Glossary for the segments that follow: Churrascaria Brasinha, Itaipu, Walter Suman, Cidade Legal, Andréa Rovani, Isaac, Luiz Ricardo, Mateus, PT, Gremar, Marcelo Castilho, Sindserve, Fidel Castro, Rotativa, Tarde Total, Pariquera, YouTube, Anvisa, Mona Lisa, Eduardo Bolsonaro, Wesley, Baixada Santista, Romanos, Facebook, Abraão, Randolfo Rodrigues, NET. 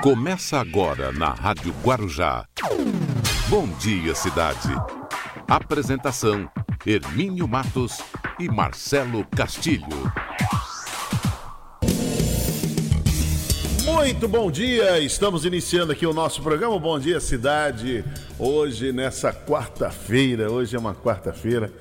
Começa agora na Rádio Guarujá. Bom dia, cidade. Apresentação: Hermínio Matos e Marcelo Castilho. Muito bom dia, estamos iniciando aqui o nosso programa Bom Dia Cidade, hoje nessa quarta-feira, hoje é uma quarta-feira,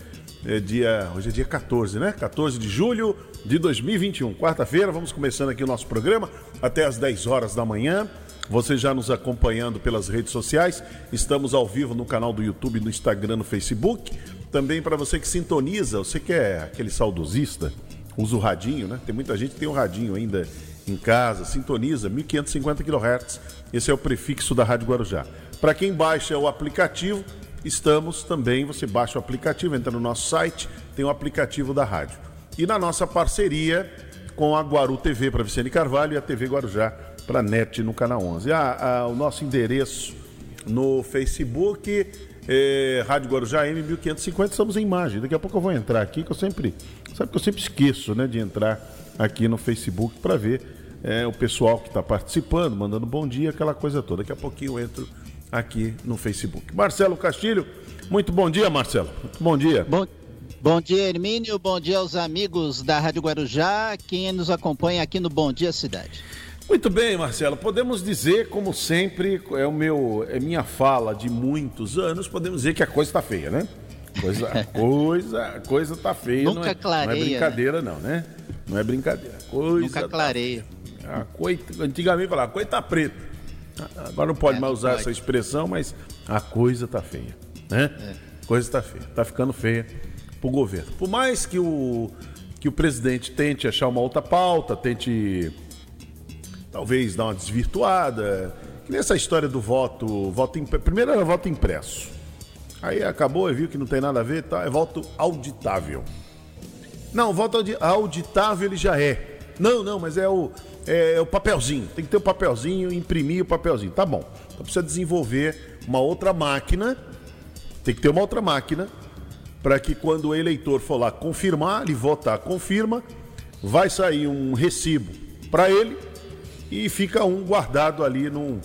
hoje é dia 14, né? 14 de julho de 2021, quarta-feira, vamos começando aqui o nosso programa até às 10 horas da manhã, você já nos acompanhando pelas redes sociais, estamos ao vivo no canal do YouTube, no Instagram, no Facebook, também para você que sintoniza, você que é aquele saudosista, usa o radinho, né? Tem muita gente que tem o radinho ainda em casa, sintoniza, 1550 kHz, esse é o prefixo da Rádio Guarujá. Para quem baixa o aplicativo, estamos também, você baixa o aplicativo, entra no nosso site, tem o aplicativo da rádio. E na nossa parceria com a GuaruTV para Vicente Carvalho e a TV Guarujá para NET no Canal 11. O nosso endereço no Facebook, Rádio Guarujá M1550, estamos em imagem. Daqui a pouco eu vou entrar aqui, que eu sempre, sabe que eu sempre esqueço, né, de entrar aqui no Facebook para ver o pessoal que está participando, mandando bom dia, aquela coisa toda. Daqui a pouquinho eu entro aqui no Facebook. Marcelo Castilho, muito bom dia, Marcelo. Muito bom dia. Bom dia, Hermínio. Bom dia aos amigos da Rádio Guarujá, quem nos acompanha aqui no Bom Dia Cidade. Muito bem, Marcelo. Podemos dizer, como sempre, é minha fala de muitos anos, podemos dizer que a coisa está feia, né? A coisa está feia. Nunca clareia. Não é brincadeira, né? Não, né? Não é brincadeira. Coisa nunca clareia. Antigamente falava, a coisa tá preta. Agora não pode mais usar essa expressão, mas a coisa tá feia, né? A coisa tá feia, tá ficando feia pro governo. Por mais que o presidente tente achar uma outra pauta, tente talvez dar uma desvirtuada, que nessa história do voto primeiro era voto impresso, aí acabou e viu que não tem nada a ver, tá? É voto auditável. Não, voto auditável ele já é. Não, mas é o papelzinho. Tem que ter o papelzinho, imprimir o papelzinho. Tá bom. Então precisa desenvolver uma outra máquina. Tem que ter uma outra máquina para que quando o eleitor for lá confirmar, ele votar, confirma, vai sair um recibo para ele e fica um guardado ali no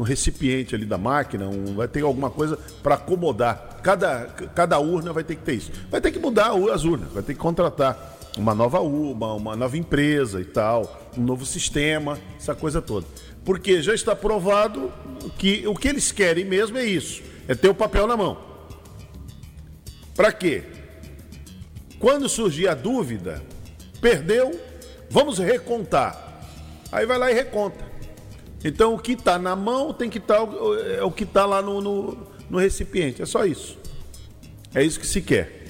recipiente ali da máquina, vai ter alguma coisa para acomodar. Cada urna vai ter que ter isso. Vai ter que mudar as urnas, vai ter que contratar uma nova empresa e tal, um novo sistema, essa coisa toda. Porque já está provado que o que eles querem mesmo é isso, é ter o papel na mão. Para quê? Quando surgir a dúvida, perdeu, vamos recontar. Aí vai lá e reconta. Então, o que está na mão tem que estar o que está lá no recipiente. É só isso. É isso que se quer.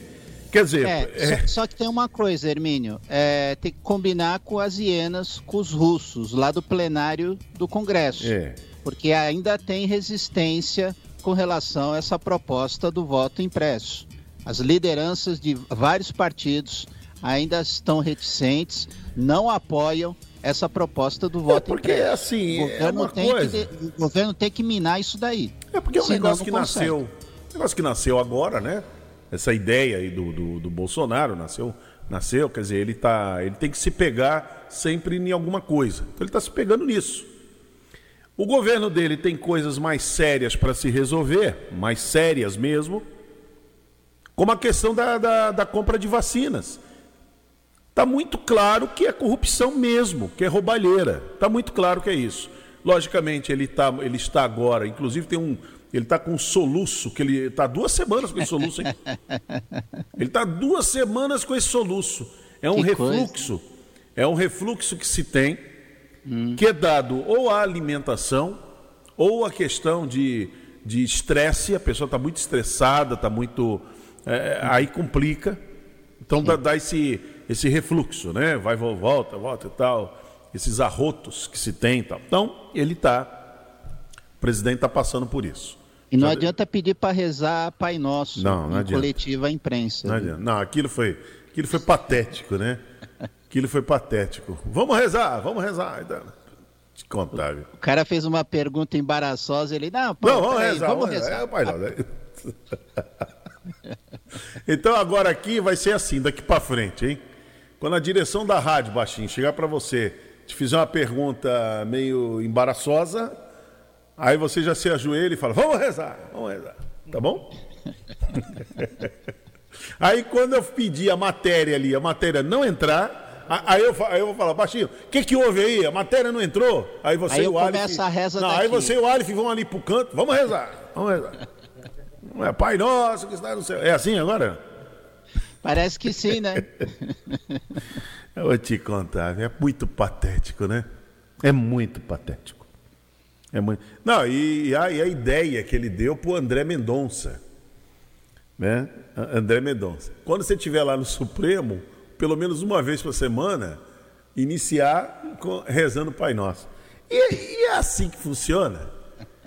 Quer dizer... Só que tem uma coisa, Hermínio. Tem que combinar com as hienas, com os russos, lá do plenário do Congresso. Porque ainda tem resistência com relação a essa proposta do voto impresso. As lideranças de vários partidos ainda estão reticentes, não apoiam essa proposta do voto impresso. Assim, o governo tem que minar isso daí. É porque é um negócio que nasceu. Negócio que nasceu agora, né? Essa ideia aí do Bolsonaro nasceu, quer dizer, ele tem que se pegar sempre em alguma coisa. Então ele está se pegando nisso. O governo dele tem coisas mais sérias para se resolver, mais sérias mesmo, como a questão da compra de vacinas. Está muito claro que é corrupção mesmo, que é roubalheira. Está muito claro que é isso. Logicamente, ele está agora, inclusive ele está com um soluço, que ele está 2 semanas com esse soluço, hein? Ele está 2 semanas com esse soluço. É um refluxo. É um refluxo que se tem, que é dado ou à alimentação, ou à questão de estresse, a pessoa está muito estressada, está muito... aí complica. Então dá esse refluxo, né? Vai, volta, volta e tal. Esses arrotos que se tem e tal. Então, o presidente está passando por isso. E não adianta pedir para rezar Pai Nosso, não coletiva à imprensa. Não, adianta. Não, aquilo foi patético, né? Aquilo foi patético. Vamos rezar. Te contar, viu? O cara fez uma pergunta embaraçosa, ele... Vamos rezar. Então agora aqui vai ser assim, daqui para frente, hein? Quando a direção da rádio, Baixinho, chegar para você, te fizer uma pergunta meio embaraçosa, aí você já se ajoelha e fala, vamos rezar, tá bom? Aí quando eu pedir a matéria ali, a matéria não entrar, aí eu vou falar, Baixinho, o que houve aí? A matéria não entrou? Aí você e o Alif... Aí você e o Alif vão ali pro canto, vamos rezar. Não é Pai Nosso que está no céu. É assim agora? Parece que sim, né? Eu vou te contar, é muito patético, né? É muito patético. É muito... Não, e a ideia que ele deu pro André Mendonça, né? André Mendonça. Quando você estiver lá no Supremo, pelo menos uma vez por semana, iniciar rezando o Pai Nosso. E é assim que funciona.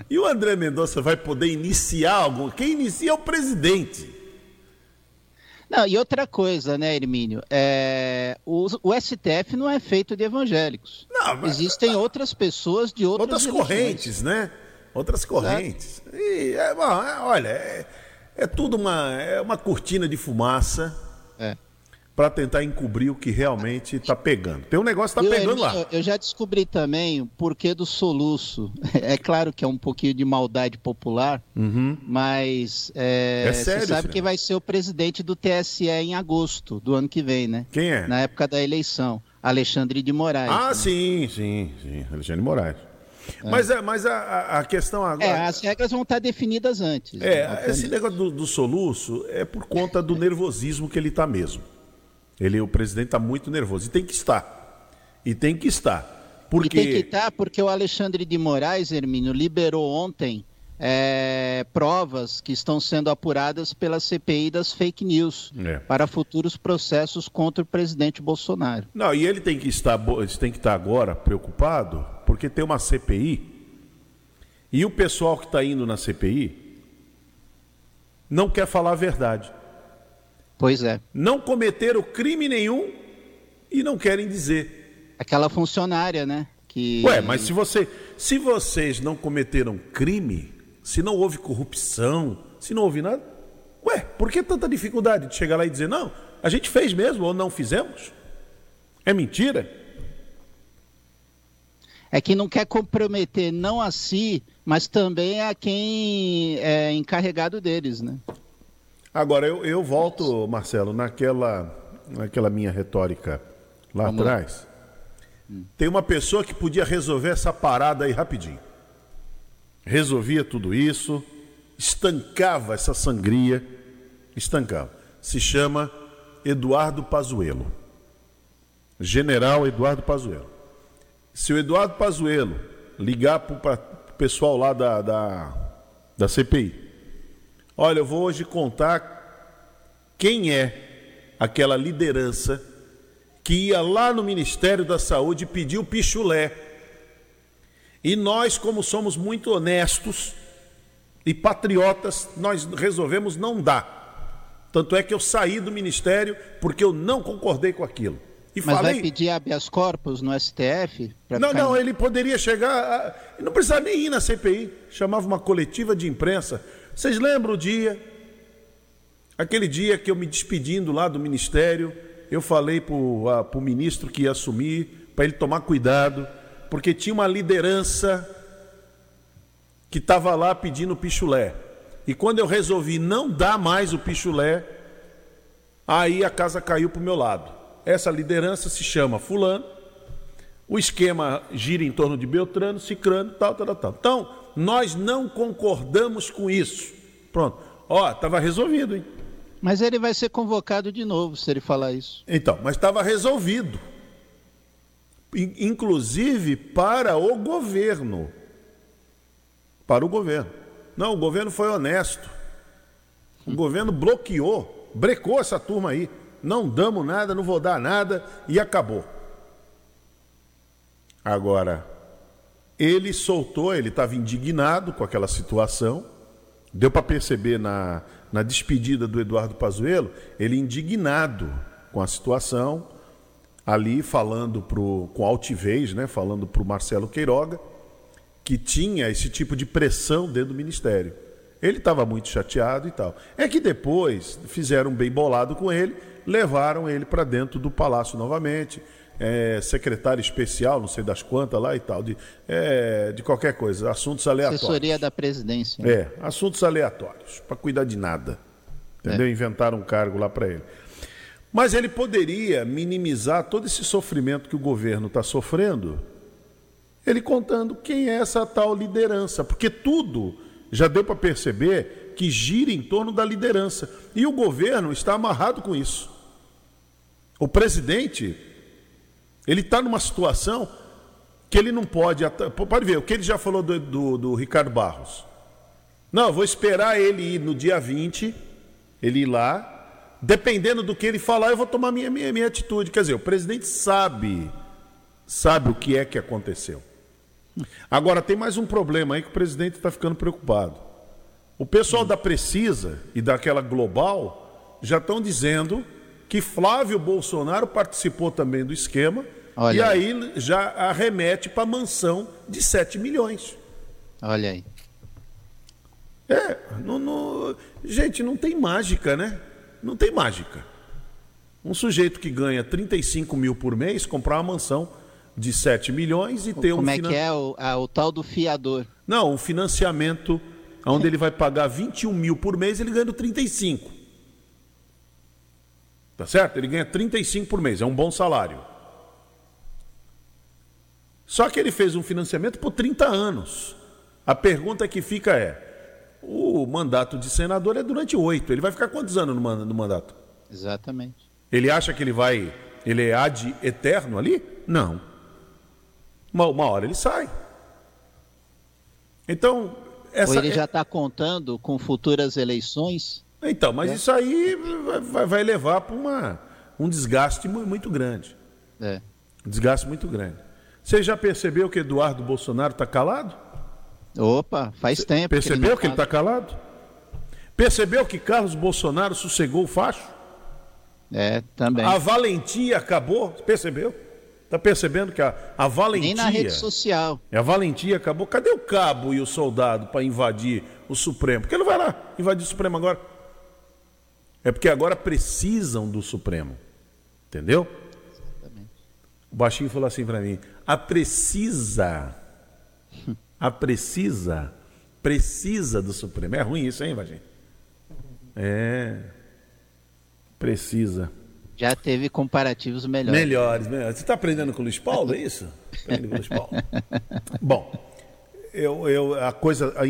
E o André Mendonça vai poder iniciar alguma... Quem inicia é o presidente. Não, e outra coisa, né, Hermínio? O STF não é feito de evangélicos. Não, mas... Existem outras pessoas de outras correntes, né? Outras correntes. E, olha, é tudo uma cortina de fumaça para tentar encobrir o que realmente está pegando. Tem um negócio que está pegando lá. Eu já descobri também o porquê do soluço. É claro que é um pouquinho de maldade popular, mas sério, você sabe que vai ser o presidente do TSE em agosto do ano que vem, né? Quem é? Na época da eleição. Alexandre de Moraes. Ah, né? Sim. Alexandre de Moraes. Mas a questão agora... as regras vão estar definidas antes. Esse negócio do soluço é por conta do nervosismo que ele está mesmo. O presidente está muito nervoso. E tem que estar. Porque... E tem que estar porque o Alexandre de Moraes, Hermínio, liberou ontem provas que estão sendo apuradas pela CPI das fake news para futuros processos contra o presidente Bolsonaro. Não, e ele tem que estar agora preocupado, porque tem uma CPI e o pessoal que está indo na CPI não quer falar a verdade. Pois é. Não cometeram crime nenhum e não querem dizer. Aquela funcionária, né? Que... Ué, mas se vocês não cometeram crime, se não houve corrupção, se não houve nada, por que tanta dificuldade de chegar lá e dizer, não, a gente fez mesmo ou não fizemos? É mentira? É que não quer comprometer não a si, mas também a quem é encarregado deles, né? Agora, eu volto, Marcelo, naquela minha retórica lá atrás. Tem uma pessoa que podia resolver essa parada aí rapidinho. Resolvia tudo isso, estancava essa sangria, Se chama Eduardo Pazuello. General Eduardo Pazuello. Se o Eduardo Pazuello ligar para o pessoal lá da CPI, olha, eu vou hoje contar quem é aquela liderança que ia lá no Ministério da Saúde e pediu pichulé. E nós, como somos muito honestos e patriotas, nós resolvemos não dar. Tanto é que eu saí do Ministério porque eu não concordei com aquilo. Mas vai pedir habeas corpus no STF? Não, ele poderia chegar... Não precisava nem ir na CPI. Chamava uma coletiva de imprensa... Vocês lembram o dia, aquele dia que eu me despedindo lá do Ministério, eu falei para o ministro que ia assumir, para ele tomar cuidado, porque tinha uma liderança que estava lá pedindo pichulé. E quando eu resolvi não dar mais o pichulé, aí a casa caiu para o meu lado. Essa liderança se chama fulano, o esquema gira em torno de Beltrano, Cicrano, tal. Então... Nós não concordamos com isso. Pronto. Estava resolvido, hein? Mas ele vai ser convocado de novo, se ele falar isso. Então, mas estava resolvido. Inclusive para o governo. Não, o governo foi honesto. O governo brecou essa turma aí. Não damos nada, não vou dar nada e acabou. Agora... Ele soltou, ele estava indignado com aquela situação. Deu para perceber na despedida do Eduardo Pazuello, ele indignado com a situação, ali falando com altivez, né, falando para o Marcelo Queiroga, que tinha esse tipo de pressão dentro do Ministério. Ele estava muito chateado e tal. É que depois fizeram bem bolado com ele, levaram ele para dentro do palácio novamente, secretário especial, não sei das quantas lá e tal, de qualquer coisa, assuntos aleatórios. Assessoria da presidência. Né? Assuntos aleatórios, para cuidar de nada. Entendeu? Inventaram um cargo lá para ele. Mas ele poderia minimizar todo esse sofrimento que o governo está sofrendo, ele contando quem é essa tal liderança, porque tudo já deu para perceber que gira em torno da liderança. E o governo está amarrado com isso. O presidente, ele está numa situação que ele não pode... Pode ver, o que ele já falou do Ricardo Barros. Não, vou esperar ele ir no dia 20, ele ir lá, dependendo do que ele falar, eu vou tomar minha atitude. Quer dizer, o presidente sabe o que aconteceu. Agora, tem mais um problema aí que o presidente está ficando preocupado. O pessoal da Precisa e daquela Global já estão dizendo que Flávio Bolsonaro participou também do esquema. Olha, e aí já arremete para a mansão de 7 milhões. Olha aí. Gente, não tem mágica, né? Não tem mágica. Um sujeito que ganha 35 mil por mês, comprar uma mansão de 7 milhões e ter um... Como é que é o tal do fiador? Não, um financiamento onde ele vai pagar 21 mil por mês, ele ganha 35. Tá certo? Ele ganha 35 por mês, é um bom salário. Só que ele fez um financiamento por 30 anos. A pergunta que fica é: o mandato de senador é durante 8. Ele vai ficar quantos anos no mandato? Exatamente. Ele acha que ele é ad eterno ali? Não. Uma hora ele sai. Então... Ou ele já está contando com futuras eleições? Então, mas isso aí vai levar para um desgaste muito grande. Desgaste muito grande. Você já percebeu que Eduardo Bolsonaro está calado? Opa, faz tempo. Percebeu que ele está calado? Percebeu que Carlos Bolsonaro sossegou o facho? Também. A valentia acabou, percebeu? Está percebendo que a valentia... Nem na rede social. A valentia acabou. Cadê o cabo e o soldado para invadir o Supremo? Porque ele vai lá invadir o Supremo agora. É porque agora precisam do Supremo. Entendeu? Exatamente. O baixinho falou assim para mim: precisa do Supremo. É ruim isso, hein, Vaginho? Precisa. Já teve comparativos melhores. Melhores. Você está aprendendo com o Luiz Paulo, é isso? Aprendendo com o Luiz Paulo. Bom,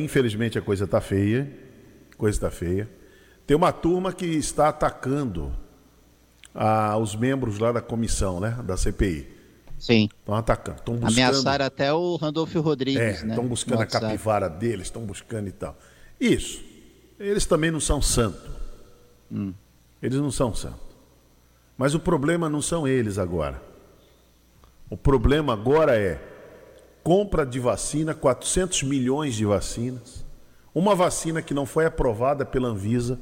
infelizmente a coisa está feia. Tem uma turma que está atacando os membros lá da comissão, né, da CPI. Sim. Estão atacando. Ameaçaram até o Randolfo Rodrigues. Estão buscando a capivara deles, estão buscando e tal. Isso. Eles também não são santos. Eles não são santos. Mas o problema não são eles agora. O problema agora é compra de vacina, 400 milhões de vacinas. Uma vacina que não foi aprovada pela Anvisa,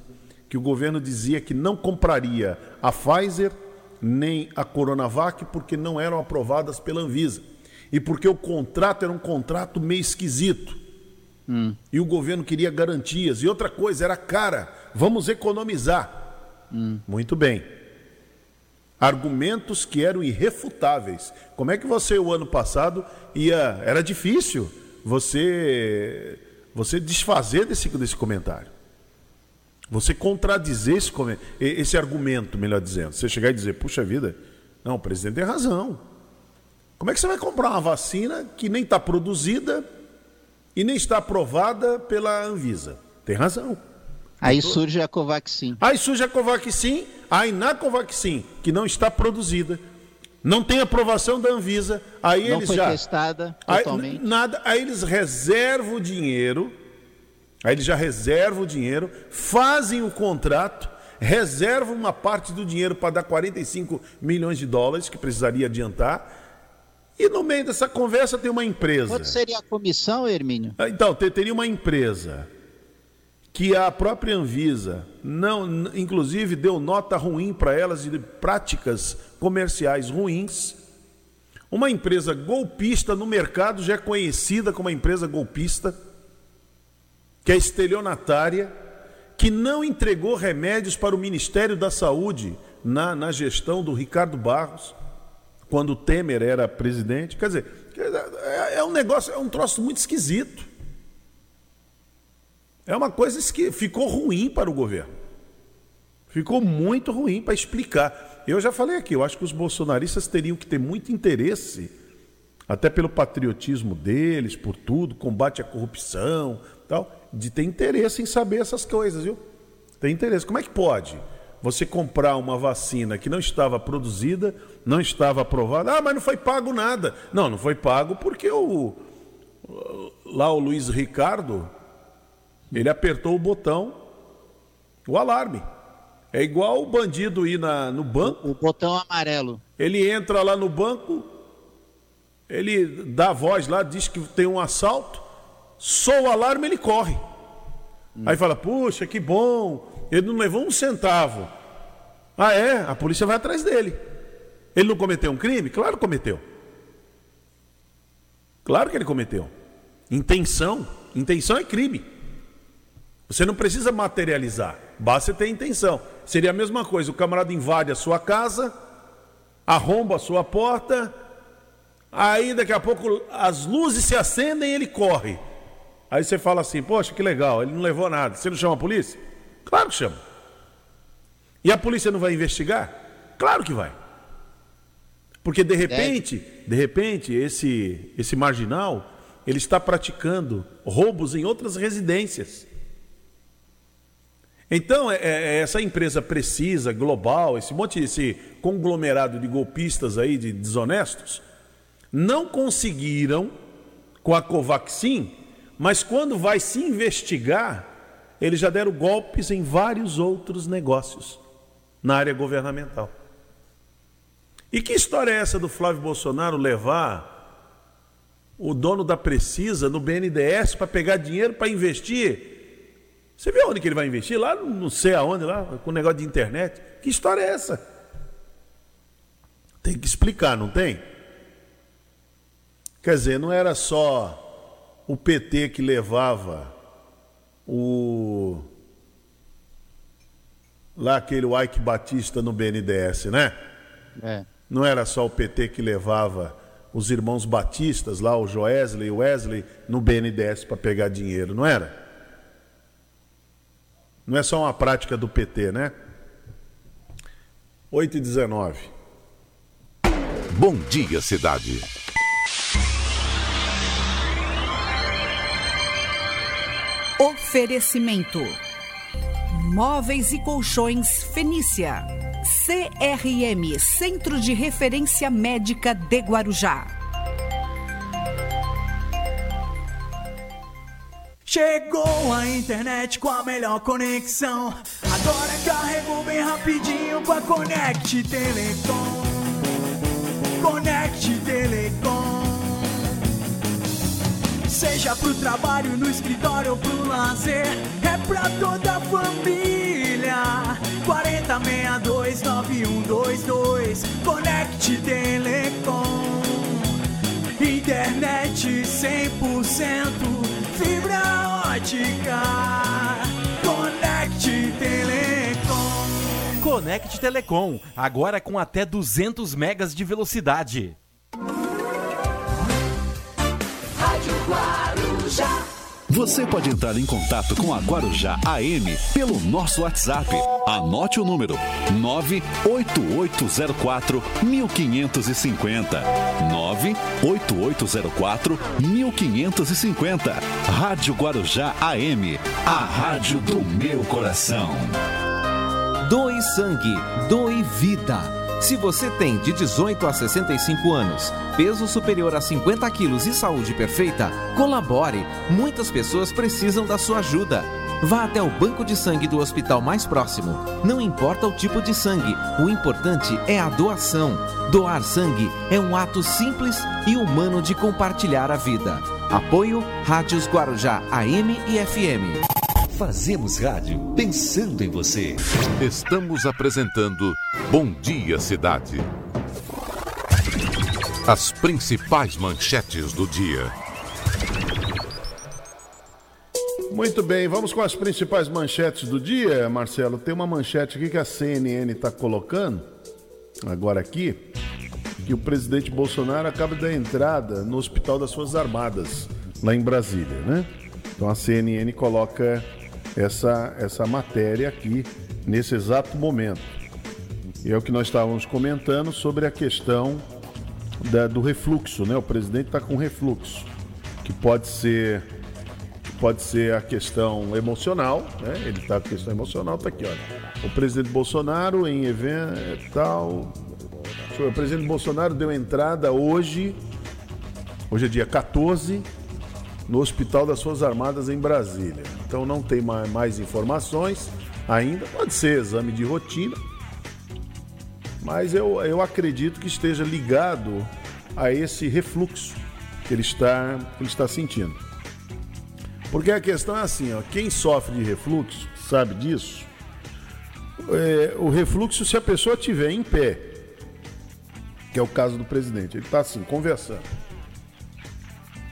que o governo dizia que não compraria a Pfizer nem a Coronavac, porque não eram aprovadas pela Anvisa. E porque o contrato era um contrato meio esquisito. E o governo queria garantias. E outra coisa, era cara. Vamos economizar. Muito bem. Argumentos que eram irrefutáveis. Como é que você, o ano passado, ia... Era difícil você desfazer desse comentário. Você contradizer esse argumento, melhor dizendo. Você chegar e dizer: puxa vida, não, o presidente tem razão. Como é que você vai comprar uma vacina que nem está produzida e nem está aprovada pela Anvisa? Tem razão. Aí surge a Covaxin. Aí na Covaxin, que não está produzida, não tem aprovação da Anvisa, aí não eles foi já... testada totalmente. Aí eles reservam o dinheiro... Aí eles já reservam o dinheiro, fazem o contrato, reservam uma parte do dinheiro para dar 45 milhões de dólares, que precisaria adiantar, e no meio dessa conversa tem uma empresa. Quanto seria a comissão, Hermínio? Então, teria uma empresa que a própria Anvisa, não, inclusive, deu nota ruim para elas de práticas comerciais ruins. Uma empresa golpista no mercado, já é conhecida como uma empresa golpista. que é estelionatária, que não entregou remédios para o Ministério da Saúde na gestão do Ricardo Barros, quando o Temer era presidente. Quer dizer, é um negócio, é um troço muito esquisito. É uma coisa que ficou ruim para o governo. Ficou muito ruim para explicar. Eu já falei aqui, eu acho que os bolsonaristas teriam que ter muito interesse, até pelo patriotismo deles, por tudo, combate à corrupção, tal, de ter interesse em saber essas coisas, viu? Tem interesse. Como é que pode você comprar uma vacina que não estava produzida, não estava aprovada? Ah, mas não foi pago nada. Não foi pago porque o Luiz Ricardo, ele apertou o botão, o alarme. É igual o bandido ir no banco. O botão amarelo. Ele entra lá no banco, ele dá a voz lá, diz que tem um assalto, soa o alarme, ele corre. Aí fala, puxa, que bom, ele não levou um centavo. Ah, é? A polícia vai atrás dele. Ele não cometeu um crime? Claro que cometeu. Claro que ele cometeu. Intenção é crime. Você não precisa materializar, basta ter intenção. Seria a mesma coisa, o camarada invade a sua casa, arromba a sua porta, aí daqui a pouco as luzes se acendem e ele corre. Aí você fala assim, poxa, que legal, ele não levou nada. Você não chama a polícia? Claro que chama. E a polícia não vai investigar? Claro que vai. Porque de repente, esse marginal, ele está praticando roubos em outras residências. Então, essa empresa Precisa, global, esse conglomerado de golpistas aí, de desonestos, não conseguiram com a Covaxin, mas quando vai se investigar, eles já deram golpes em vários outros negócios na área governamental. E que história é essa do Flávio Bolsonaro levar o dono da Precisa no BNDES para pegar dinheiro para investir? Você viu onde que ele vai investir? Lá, não sei aonde, lá, com negócio de internet. Que história é essa? Tem que explicar, não tem? Quer dizer, não era só o PT que levava aquele Ike Batista no BNDES, né? É. Não era só o PT que levava os irmãos Batistas, lá, o Joesley e o Wesley, no BNDES para pegar dinheiro, não era? Não é só uma prática do PT, né? 8h19. Bom dia, cidade. Oferecimento. Móveis e Colchões Fenícia. CRM, Centro de Referência Médica de Guarujá. Chegou a internet com a melhor conexão. Agora carregou bem rapidinho com a Connect Telecom. Connect Telecom. Seja pro trabalho, no escritório ou pro lazer, é pra toda a família. 40629122 Connect Telecom. Internet 100%. Fibra ótica, Connect Telecom. Connect Telecom, agora com até 200 megas de velocidade. Rádio Guarujá. Você pode entrar em contato com a Guarujá AM pelo nosso WhatsApp. Anote o número 98804-1550. 98804-1550. Rádio Guarujá AM, a rádio do meu coração. Doe sangue, doe vida. Se você tem de 18 a 65 anos, peso superior a 50 quilos e saúde perfeita, colabore. Muitas pessoas precisam da sua ajuda. Vá até o banco de sangue do hospital mais próximo. Não importa o tipo de sangue, o importante é a doação. Doar sangue é um ato simples e humano de compartilhar a vida. Apoio Rádios Guarujá AM e FM. Fazemos rádio pensando em você. Estamos apresentando Bom Dia Cidade. As principais manchetes do dia. Muito bem, vamos com as principais manchetes do dia, Marcelo. Tem uma manchete aqui que a CNN está colocando, agora aqui, que o presidente Bolsonaro acaba de dar entrada no Hospital das Forças Armadas, lá em Brasília, né? Então a CNN coloca essa matéria aqui, nesse exato momento. E é o que nós estávamos comentando sobre a questão do refluxo, né? O presidente está com refluxo, que pode ser a questão emocional, né? Ele está com a questão emocional, está aqui, olha. O presidente Bolsonaro em evento e tal. O presidente Bolsonaro deu entrada hoje é dia 14, no Hospital das Forças Armadas em Brasília. Então não tem mais informações ainda, pode ser exame de rotina, mas eu acredito que esteja ligado a esse refluxo que ele está sentindo. Porque a questão é assim, ó, quem sofre de refluxo sabe disso. O refluxo, se a pessoa estiver em pé, que é o caso do presidente, ele está assim, conversando,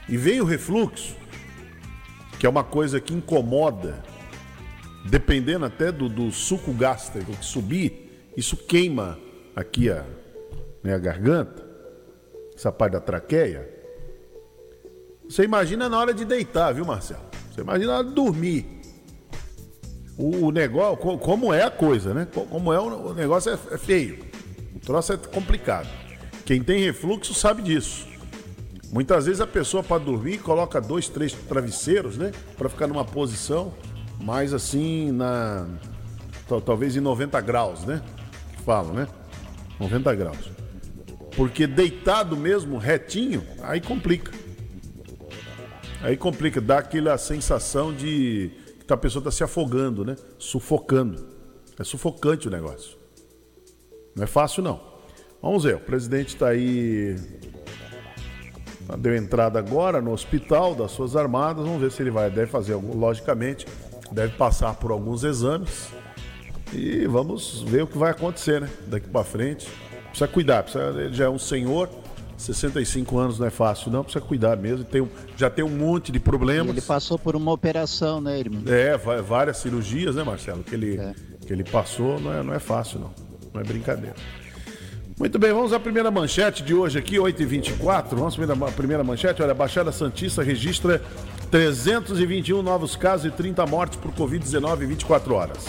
e vem o refluxo, que é uma coisa que incomoda, dependendo até do suco gástrico que subir, isso queima aqui a garganta, essa parte da traqueia. Você imagina na hora de deitar, viu, Marcelo? Você imagina na hora de dormir. O negócio, como é a coisa, né? Como é o negócio, é feio. O troço é complicado. Quem tem refluxo sabe disso. Muitas vezes a pessoa, para dormir, coloca 2, 3 travesseiros, né? Para ficar numa posição mais assim, talvez em 90 graus, né? Que falam, né? 90 graus. Porque deitado mesmo, retinho, aí complica. Aí complica, dá aquela sensação de que a pessoa está se afogando, né? Sufocando. É sufocante o negócio. Não é fácil, não. Vamos ver, o presidente está aí... Deu entrada agora no Hospital das Forças Armadas. Vamos ver se ele deve fazer algum, logicamente, deve passar por alguns exames. E vamos ver o que vai acontecer, né? Daqui para frente. Precisa cuidar, ele já é um senhor, 65 anos não é fácil, não. Precisa cuidar mesmo. Já tem um monte de problemas. E ele passou por uma operação, né, Hermínio? Várias cirurgias, né, Marcelo? Que ele passou, não é fácil, não. Não é brincadeira. Muito bem, vamos à primeira manchete de hoje aqui, 8h24. Nossa primeira manchete, olha, a Baixada Santista registra 321 novos casos e 30 mortes por Covid-19 em 24 horas.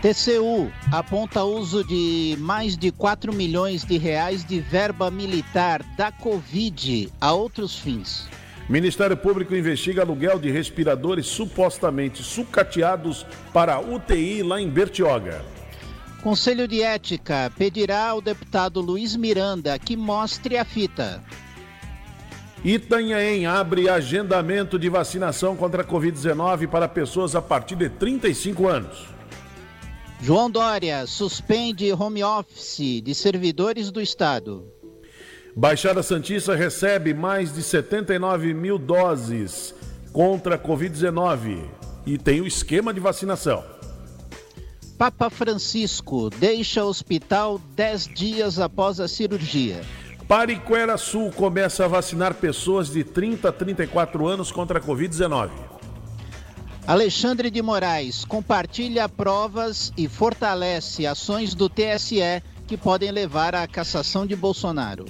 TCU aponta uso de mais de 4 milhões de reais de verba militar da Covid a outros fins. Ministério Público investiga aluguel de respiradores supostamente sucateados para UTI lá em Bertioga. Conselho de Ética pedirá ao deputado Luiz Miranda que mostre a fita. Itanhaém abre agendamento de vacinação contra a Covid-19 para pessoas a partir de 35 anos. João Dória suspende home office de servidores do Estado. Baixada Santista recebe mais de 79 mil doses contra a Covid-19 e tem o esquema de vacinação. Papa Francisco deixa o hospital 10 dias após a cirurgia. Pariquera Sul começa a vacinar pessoas de 30 a 34 anos contra a Covid-19. Alexandre de Moraes compartilha provas e fortalece ações do TSE que podem levar à cassação de Bolsonaro.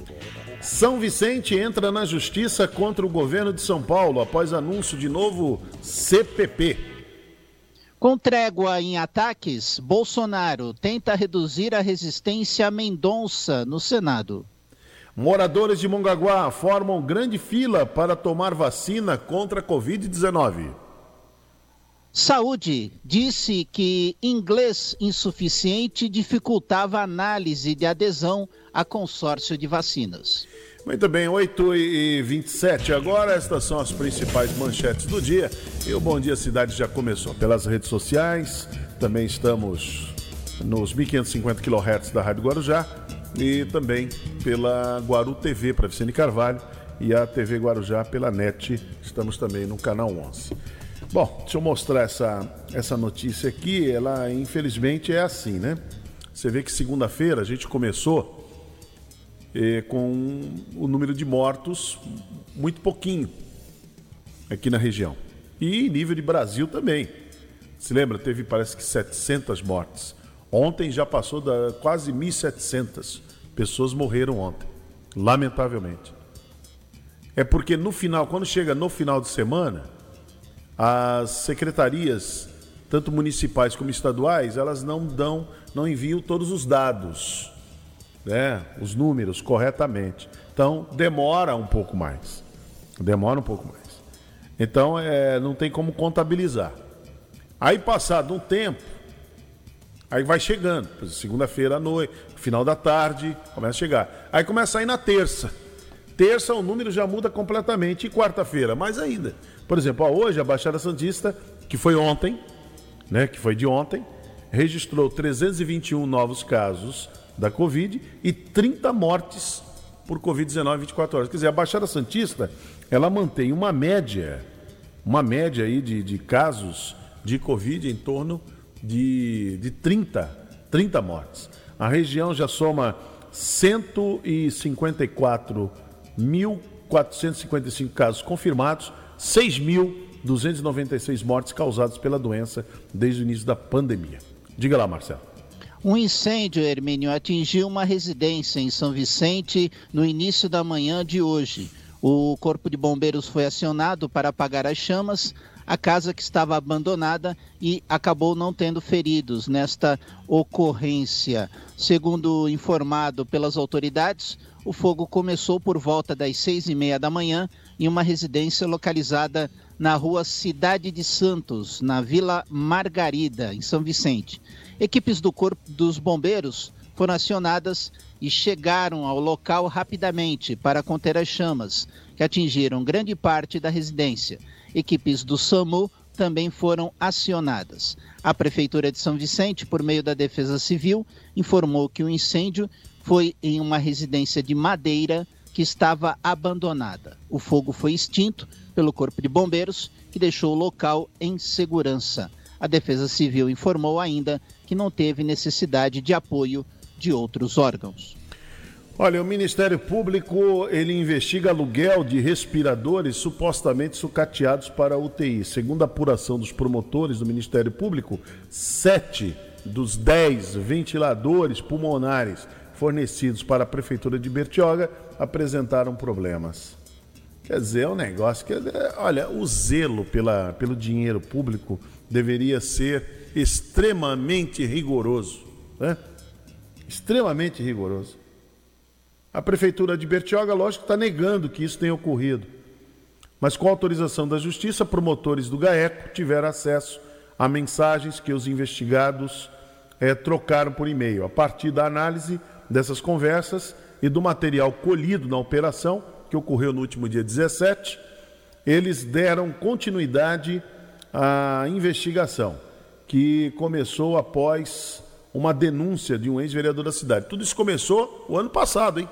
São Vicente entra na justiça contra o governo de São Paulo após anúncio de novo CPP. Com trégua em ataques, Bolsonaro tenta reduzir a resistência a Mendonça no Senado. Moradores de Mongaguá formam grande fila para tomar vacina contra a Covid-19. Saúde disse que inglês insuficiente dificultava a análise de adesão a consórcio de vacinas. Muito bem, 8h27 agora, estas são as principais manchetes do dia. E o Bom Dia Cidade já começou pelas redes sociais, também estamos nos 1550 kHz da Rádio Guarujá e também pela GuaruTV para Vicente Carvalho e a TV Guarujá pela NET, estamos também no canal 11. Bom, deixa eu mostrar essa notícia aqui, ela infelizmente é assim, né? Você vê que segunda-feira a gente começou... com o número de mortos muito pouquinho aqui na região. E em nível de Brasil também. Se lembra, teve parece que 700 mortes. Ontem já passou da quase 1.700 pessoas morreram ontem, lamentavelmente. É porque no final, quando chega no final de semana, as secretarias, tanto municipais como estaduais, elas não enviam todos os dados, né? Os números corretamente. Então, demora um pouco mais. Então, não tem como contabilizar. Aí, passado um tempo, aí vai chegando, segunda-feira à noite, final da tarde, começa a chegar. Aí começa a ir na terça. Terça o número já muda completamente, e quarta-feira, mais ainda. Por exemplo, hoje a Baixada Santista, que foi ontem, né, que foi de ontem, registrou 321 novos casos da Covid e 30 mortes por Covid-19 em 24 horas. Quer dizer, a Baixada Santista, ela mantém uma média aí de casos de Covid em torno de 30 mortes. A região já soma 154.455 casos confirmados, 6.296 mortes causadas pela doença desde o início da pandemia. Diga lá, Marcelo. Um incêndio, Hermínio, atingiu uma residência em São Vicente no início da manhã de hoje. O Corpo de Bombeiros foi acionado para apagar as chamas. A casa, que estava abandonada, e acabou não tendo feridos nesta ocorrência. Segundo informado pelas autoridades, o fogo começou por volta das 6h30 da manhã em uma residência localizada na rua Cidade de Santos, na Vila Margarida, em São Vicente. Equipes do Corpo dos Bombeiros foram acionadas e chegaram ao local rapidamente para conter as chamas, que atingiram grande parte da residência. Equipes do SAMU também foram acionadas. A Prefeitura de São Vicente, por meio da Defesa Civil, informou que o incêndio foi em uma residência de madeira que estava abandonada. O fogo foi extinto pelo Corpo de Bombeiros, que deixou o local em segurança. A Defesa Civil informou ainda que não teve necessidade de apoio de outros órgãos. Olha, o Ministério Público, ele investiga aluguel de respiradores supostamente sucateados para UTI. Segundo a apuração dos promotores do Ministério Público, 7 dos 10 ventiladores pulmonares fornecidos para a Prefeitura de Bertioga apresentaram problemas. Quer dizer, é um negócio que... Olha, o zelo pelo dinheiro público deveria ser extremamente rigoroso, né? Extremamente rigoroso. A Prefeitura de Bertioga, lógico, está negando que isso tenha ocorrido. Mas com a autorização da Justiça, promotores do GAECO tiveram acesso a mensagens que os investigados trocaram por e-mail. A partir da análise dessas conversas e do material colhido na operação, que ocorreu no último dia 17, eles deram continuidade à investigação, que começou após uma denúncia de um ex-vereador da cidade. Tudo isso começou o ano passado, hein?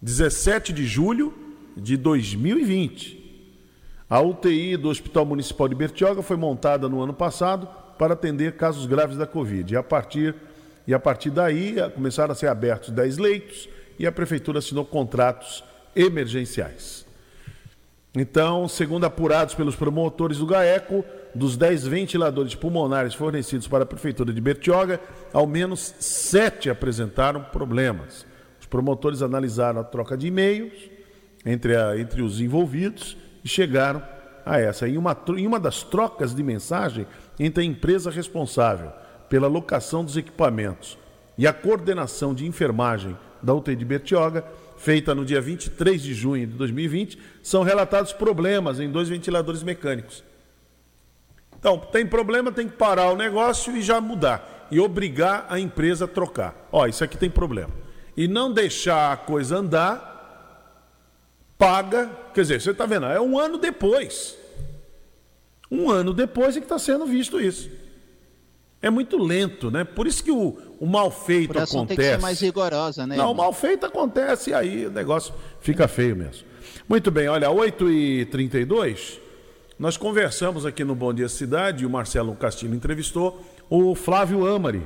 17 de julho de 2020. A UTI do Hospital Municipal de Bertioga foi montada no ano passado para atender casos graves da Covid. E a partir daí começaram a ser abertos 10 leitos e a Prefeitura assinou contratos emergenciais. Então, segundo apurados pelos promotores do GAECO, dos 10 ventiladores pulmonares fornecidos para a Prefeitura de Bertioga, ao menos 7 apresentaram problemas. Os promotores analisaram a troca de e-mails entre os envolvidos e chegaram a essa. Em uma das trocas de mensagem entre a empresa responsável pela locação dos equipamentos e a coordenação de enfermagem da UTI de Bertioga, feita no dia 23 de junho de 2020, são relatados problemas em 2 ventiladores mecânicos. Então, tem problema, tem que parar o negócio e já mudar. E obrigar a empresa a trocar. Ó, isso aqui tem problema. E não deixar a coisa andar, paga... Quer dizer, você está vendo, é um ano depois. Um ano depois é que está sendo visto isso. É muito lento, né? Por isso que o mal feito acontece. A operação tem que ser mais rigorosa, né? Não, o mal feito acontece e aí o negócio fica feio mesmo. Muito bem, olha, 8h32... Nós conversamos aqui no Bom Dia Cidade, o Marcelo Castilho entrevistou o Flávio Amari,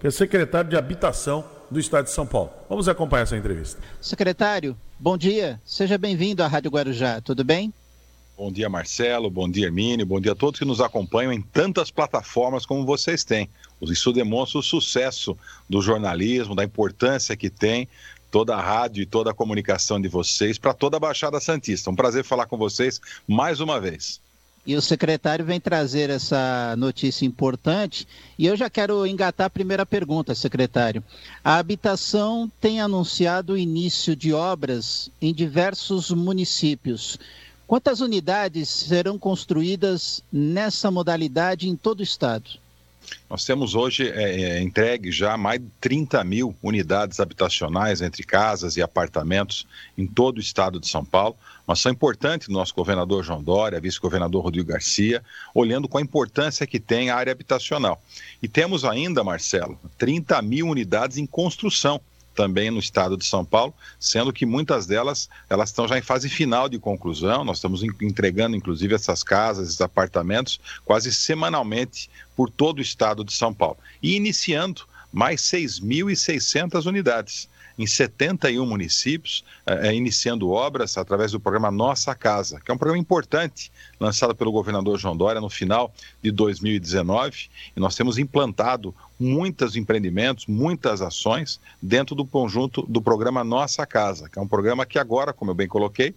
que é secretário de Habitação do Estado de São Paulo. Vamos acompanhar essa entrevista. Secretário, bom dia. Seja bem-vindo à Rádio Guarujá. Tudo bem? Bom dia, Marcelo, bom dia, Hermínio, bom dia a todos que nos acompanham em tantas plataformas como vocês têm. Isso demonstra o sucesso do jornalismo, da importância que tem toda a rádio e toda a comunicação de vocês para toda a Baixada Santista. Um prazer falar com vocês mais uma vez. E o secretário vem trazer essa notícia importante e eu já quero engatar a primeira pergunta, secretário. A habitação tem anunciado o início de obras em diversos municípios. Quantas unidades serão construídas nessa modalidade em todo o estado? Nós temos hoje entregue já mais de 30 mil unidades habitacionais entre casas e apartamentos em todo o estado de São Paulo. Mas são importantes o nosso governador João Dória, vice-governador Rodrigo Garcia, olhando com a importância que tem a área habitacional. E temos ainda, Marcelo, 30 mil unidades em construção também no estado de São Paulo, sendo que muitas delas estão já em fase final de conclusão. Nós estamos entregando, inclusive, essas casas, esses apartamentos, quase semanalmente por todo o estado de São Paulo. E iniciando mais 6.600 unidades em 71 municípios, iniciando obras através do programa Nossa Casa, que é um programa importante, lançado pelo governador João Dória no final de 2019, e nós temos implantado muitos empreendimentos, muitas ações dentro do conjunto do programa Nossa Casa, que é um programa que agora, como eu bem coloquei,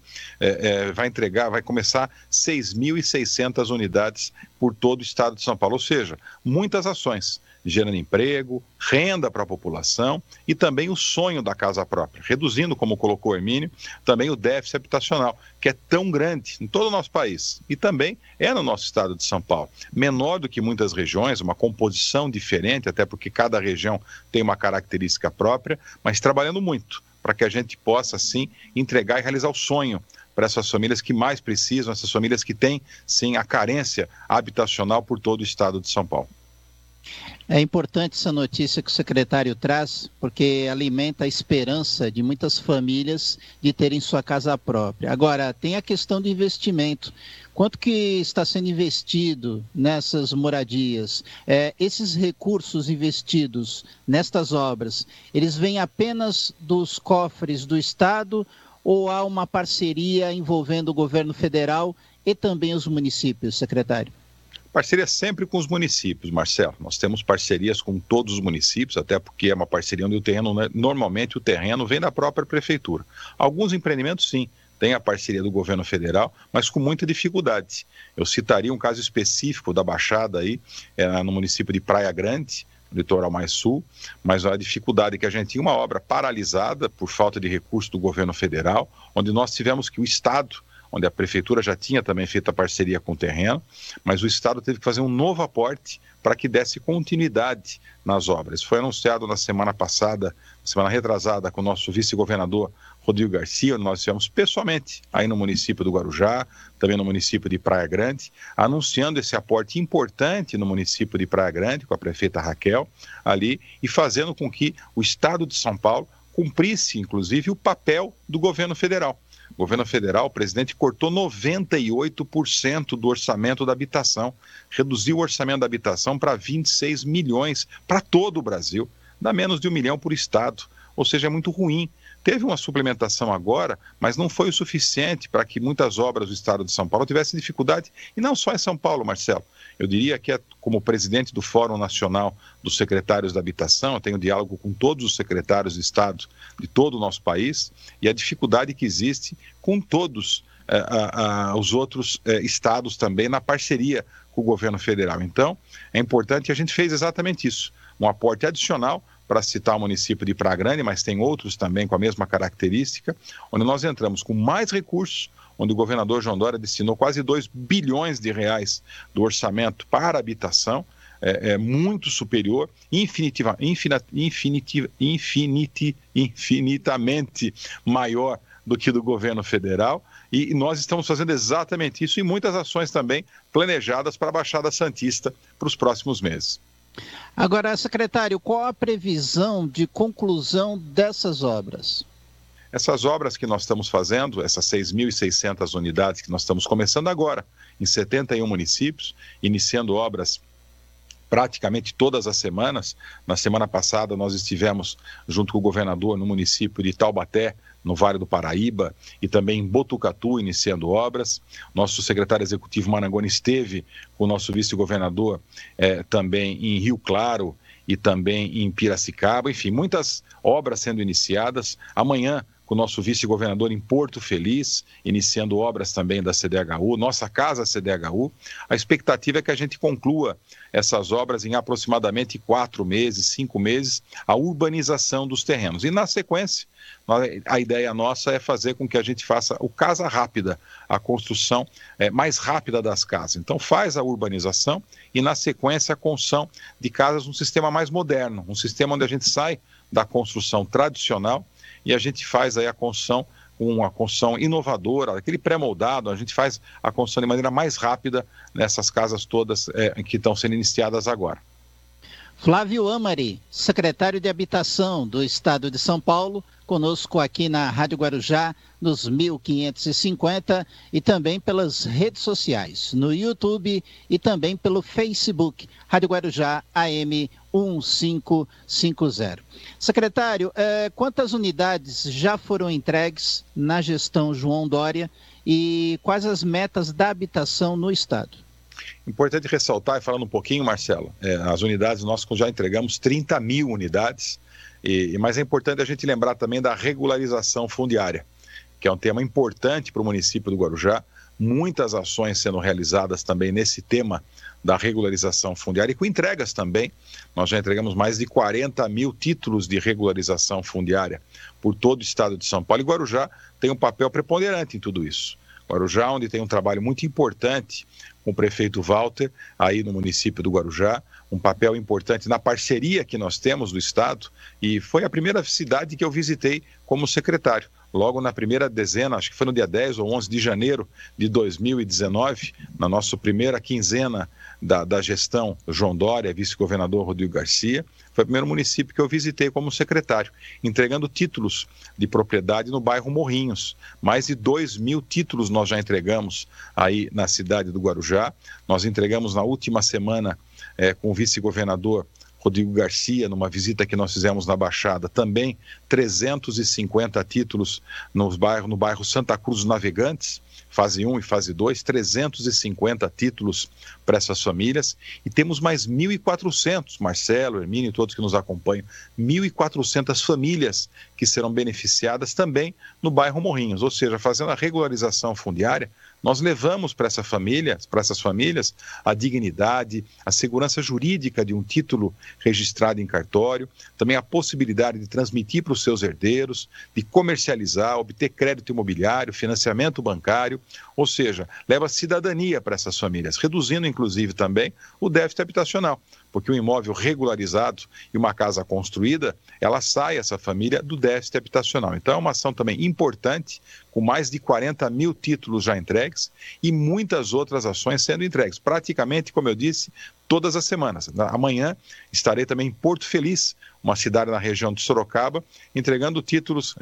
vai começar 6.600 unidades por todo o estado de São Paulo, ou seja, muitas ações, gerando emprego, renda para a população e também o sonho da casa própria, reduzindo, como colocou o Hermínio, também o déficit habitacional, que é tão grande em todo o nosso país e também é no nosso estado de São Paulo, menor do que muitas regiões, uma composição diferente, até porque cada região tem uma característica própria, mas trabalhando muito para que a gente possa, sim, entregar e realizar o sonho para essas famílias que mais precisam, essas famílias que têm, sim, a carência habitacional por todo o estado de São Paulo. É importante essa notícia que o secretário traz, porque alimenta a esperança de muitas famílias de terem sua casa própria. Agora, tem a questão do investimento. Quanto que está sendo investido nessas moradias? Esses recursos investidos nestas obras, eles vêm apenas dos cofres do Estado ou há uma parceria envolvendo o governo federal e também os municípios, secretário? Parceria sempre com os municípios, Marcelo. Nós temos parcerias com todos os municípios, até porque é uma parceria onde o terreno, normalmente o terreno vem da própria prefeitura. Alguns empreendimentos, sim, tem a parceria do governo federal, mas com muita dificuldade. Eu citaria um caso específico da Baixada aí, no município de Praia Grande, litoral mais sul, mas a dificuldade é que a gente tinha uma obra paralisada por falta de recurso do governo federal, onde nós tivemos que o Estado, onde a prefeitura já tinha também feito a parceria com o terreno, mas o Estado teve que fazer um novo aporte para que desse continuidade nas obras. Foi anunciado na semana passada, semana retrasada, com o nosso vice-governador Rodrigo Garcia, onde nós estivemos pessoalmente aí no município do Guarujá, também no município de Praia Grande, anunciando esse aporte importante no município de Praia Grande, com a prefeita Raquel ali, e fazendo com que o Estado de São Paulo cumprisse, inclusive, o papel do governo federal. O governo federal, o presidente, cortou 98% do orçamento da habitação, reduziu o orçamento da habitação para 26 milhões para todo o Brasil, dá menos de 1 milhão por estado, ou seja, é muito ruim. Teve uma suplementação agora, mas não foi o suficiente para que muitas obras do estado de São Paulo tivessem dificuldade, e não só em São Paulo, Marcelo. Eu diria que, como presidente do Fórum Nacional dos Secretários da Habitação, eu tenho diálogo com todos os secretários de Estado de todo o nosso país, e a dificuldade que existe com todos os outros estados também na parceria com o governo federal. Então, é importante que a gente fez exatamente isso, um aporte adicional para citar o município de Praia Grande, mas tem outros também com a mesma característica, onde nós entramos com mais recursos, onde o governador João Dória destinou quase 2 bilhões de reais do orçamento para habitação, muito superior, infinitamente maior do que do governo federal, e nós estamos fazendo exatamente isso e muitas ações também planejadas para a Baixada Santista para os próximos meses. Agora, secretário, qual a previsão de conclusão dessas obras? Essas obras que nós estamos fazendo, essas 6.600 unidades que nós estamos começando agora, em 71 municípios, iniciando obras praticamente todas as semanas. Na semana passada nós estivemos junto com o governador no município de Taubaté, no Vale do Paraíba e também em Botucatu, iniciando obras. Nosso secretário executivo Marangoni esteve com o nosso vice-governador também em Rio Claro e também em Piracicaba. Enfim, muitas obras sendo iniciadas. Amanhã, com o nosso vice-governador em Porto Feliz, iniciando obras também da CDHU, nossa casa CDHU. A expectativa é que a gente conclua essas obras em aproximadamente 4 meses, 5 meses, a urbanização dos terrenos. E, na sequência, a ideia nossa é fazer com que a gente faça o Casa Rápida, a construção mais rápida das casas. Então, faz a urbanização e, na sequência, a construção de casas num sistema mais moderno, um sistema onde a gente sai da construção tradicional e a gente faz aí a construção, uma construção inovadora, aquele pré-moldado, a gente faz a construção de maneira mais rápida nessas casas todas que estão sendo iniciadas agora. Flávio Amari, secretário de Habitação do Estado de São Paulo, conosco aqui na Rádio Guarujá, nos 1550, e também pelas redes sociais, no YouTube e também pelo Facebook, Rádio Guarujá AM 1550. Secretário, quantas unidades já foram entregues na gestão João Dória e quais as metas da habitação no Estado? Importante ressaltar, e falando um pouquinho, Marcelo, as unidades nós já entregamos 30 mil unidades, mas é importante a gente lembrar também da regularização fundiária, que é um tema importante para o município do Guarujá, muitas ações sendo realizadas também nesse tema da regularização fundiária e com entregas também. Nós já entregamos mais de 40 mil títulos de regularização fundiária por todo o estado de São Paulo, e Guarujá tem um papel preponderante em tudo isso. Guarujá, onde tem um trabalho muito importante com o prefeito Walter, aí no município do Guarujá, um papel importante na parceria que nós temos do Estado, e foi a primeira cidade que eu visitei como secretário. Logo na primeira dezena, acho que foi no dia 10 ou 11 de janeiro de 2019, na nossa primeira quinzena da gestão João Dória, vice-governador Rodrigo Garcia, foi o primeiro município que eu visitei como secretário, entregando títulos de propriedade no bairro Morrinhos. Mais de 2 mil títulos nós já entregamos aí na cidade do Guarujá. Nós entregamos na última semana com o vice-governador Rodrigo Garcia, numa visita que nós fizemos na Baixada, também 350 títulos no bairro Santa Cruz dos Navegantes, fase 1 e fase 2, 350 títulos para essas famílias. E temos mais 1.400, Marcelo, Hermínio e todos que nos acompanham, 1.400 famílias que serão beneficiadas também no bairro Morrinhos, ou seja, fazendo a regularização fundiária. Nós levamos para essas famílias a dignidade, a segurança jurídica de um título registrado em cartório, também a possibilidade de transmitir para os seus herdeiros, de comercializar, obter crédito imobiliário, financiamento bancário, ou seja, leva cidadania para essas famílias, reduzindo inclusive também o déficit habitacional, porque um imóvel regularizado e uma casa construída, ela sai, essa família, do déficit habitacional. Então é uma ação também importante, com mais de 40 mil títulos já entregues e muitas outras ações sendo entregues, praticamente, como eu disse, todas as semanas. Amanhã estarei também em Porto Feliz, uma cidade na região de Sorocaba, entregando títulos,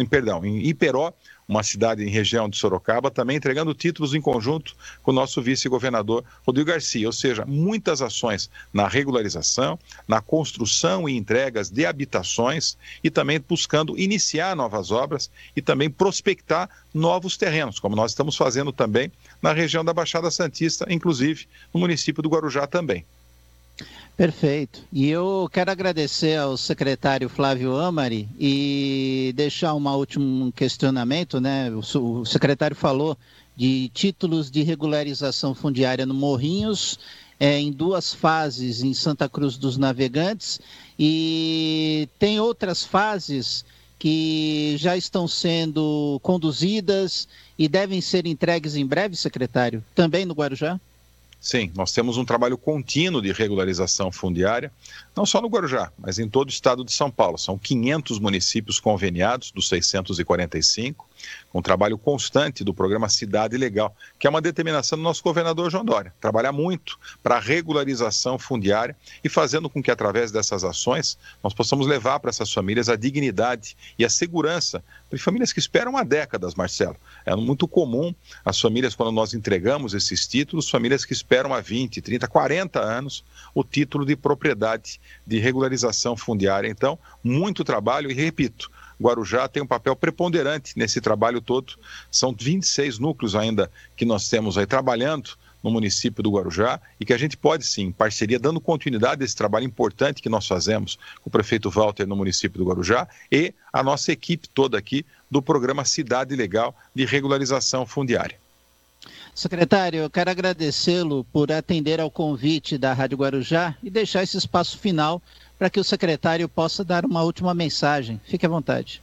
em Iperó, uma cidade em região de Sorocaba, também entregando títulos em conjunto com o nosso vice-governador Rodrigo Garcia. Ou seja, muitas ações na regularização, na construção e entregas de habitações e também buscando iniciar novas obras e também prospectar novos terrenos, como nós estamos fazendo também na região da Baixada Santista, inclusive no município do Guarujá também. Perfeito. E eu quero agradecer ao secretário Flávio Amari e deixar um último questionamento, né? O secretário falou de títulos de regularização fundiária no Morrinhos, em 2 fases em Santa Cruz dos Navegantes, e tem outras fases que já estão sendo conduzidas e devem ser entregues em breve, secretário, também no Guarujá? Sim, nós temos um trabalho contínuo de regularização fundiária, não só no Guarujá, mas em todo o estado de São Paulo. São 500 municípios conveniados, dos 645, com um trabalho constante do programa Cidade Legal, que é uma determinação do nosso governador João Dória. Trabalhar muito para a regularização fundiária e fazendo com que, através dessas ações, nós possamos levar para essas famílias a dignidade e a segurança de famílias que esperam há décadas, Marcelo. É muito comum as famílias, quando nós entregamos esses títulos, famílias que esperam há 20, 30, 40 anos o título de propriedade de regularização fundiária. Então, muito trabalho e, repito, Guarujá tem um papel preponderante nesse trabalho todo. São 26 núcleos ainda que nós temos aí trabalhando no município do Guarujá e que a gente pode sim, em parceria, dando continuidade a esse trabalho importante que nós fazemos com o prefeito Walter no município do Guarujá e a nossa equipe toda aqui do programa Cidade Legal de Regularização Fundiária. Secretário, eu quero agradecê-lo por atender ao convite da Rádio Guarujá e deixar esse espaço final para que o secretário possa dar uma última mensagem. Fique à vontade.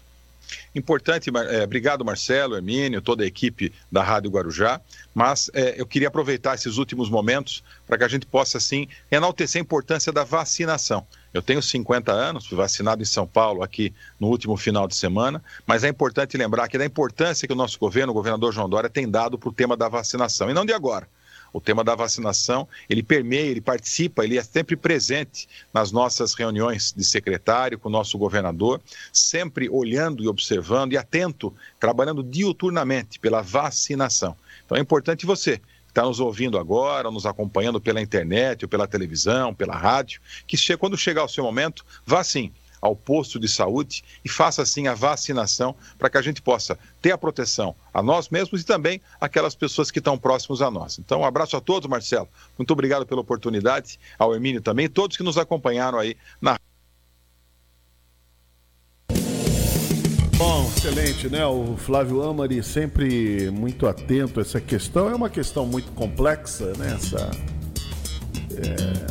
Importante, obrigado Marcelo, Hermínio, toda a equipe da Rádio Guarujá, mas eu queria aproveitar esses últimos momentos para que a gente possa, sim, enaltecer a importância da vacinação. Eu tenho 50 anos, fui vacinado em São Paulo aqui no último final de semana, mas é importante lembrar aqui da importância que o nosso governo, o governador João Dória, tem dado para o tema da vacinação, e não de agora. O tema da vacinação, ele permeia, ele participa, ele é sempre presente nas nossas reuniões de secretário, com o nosso governador, sempre olhando e observando e atento, trabalhando diuturnamente pela vacinação. Então é importante você, que está nos ouvindo agora, nos acompanhando pela internet, ou pela televisão, pela rádio, que quando chegar o seu momento, vacine ao posto de saúde e faça assim a vacinação para que a gente possa ter a proteção a nós mesmos e também aquelas pessoas que estão próximos a nós. Então, um abraço a todos, Marcelo. Muito obrigado pela oportunidade, ao Hermínio também, todos que nos acompanharam aí na... Bom, excelente, né? O Flávio Amari sempre muito atento a essa questão. É uma questão muito complexa, né? Essa...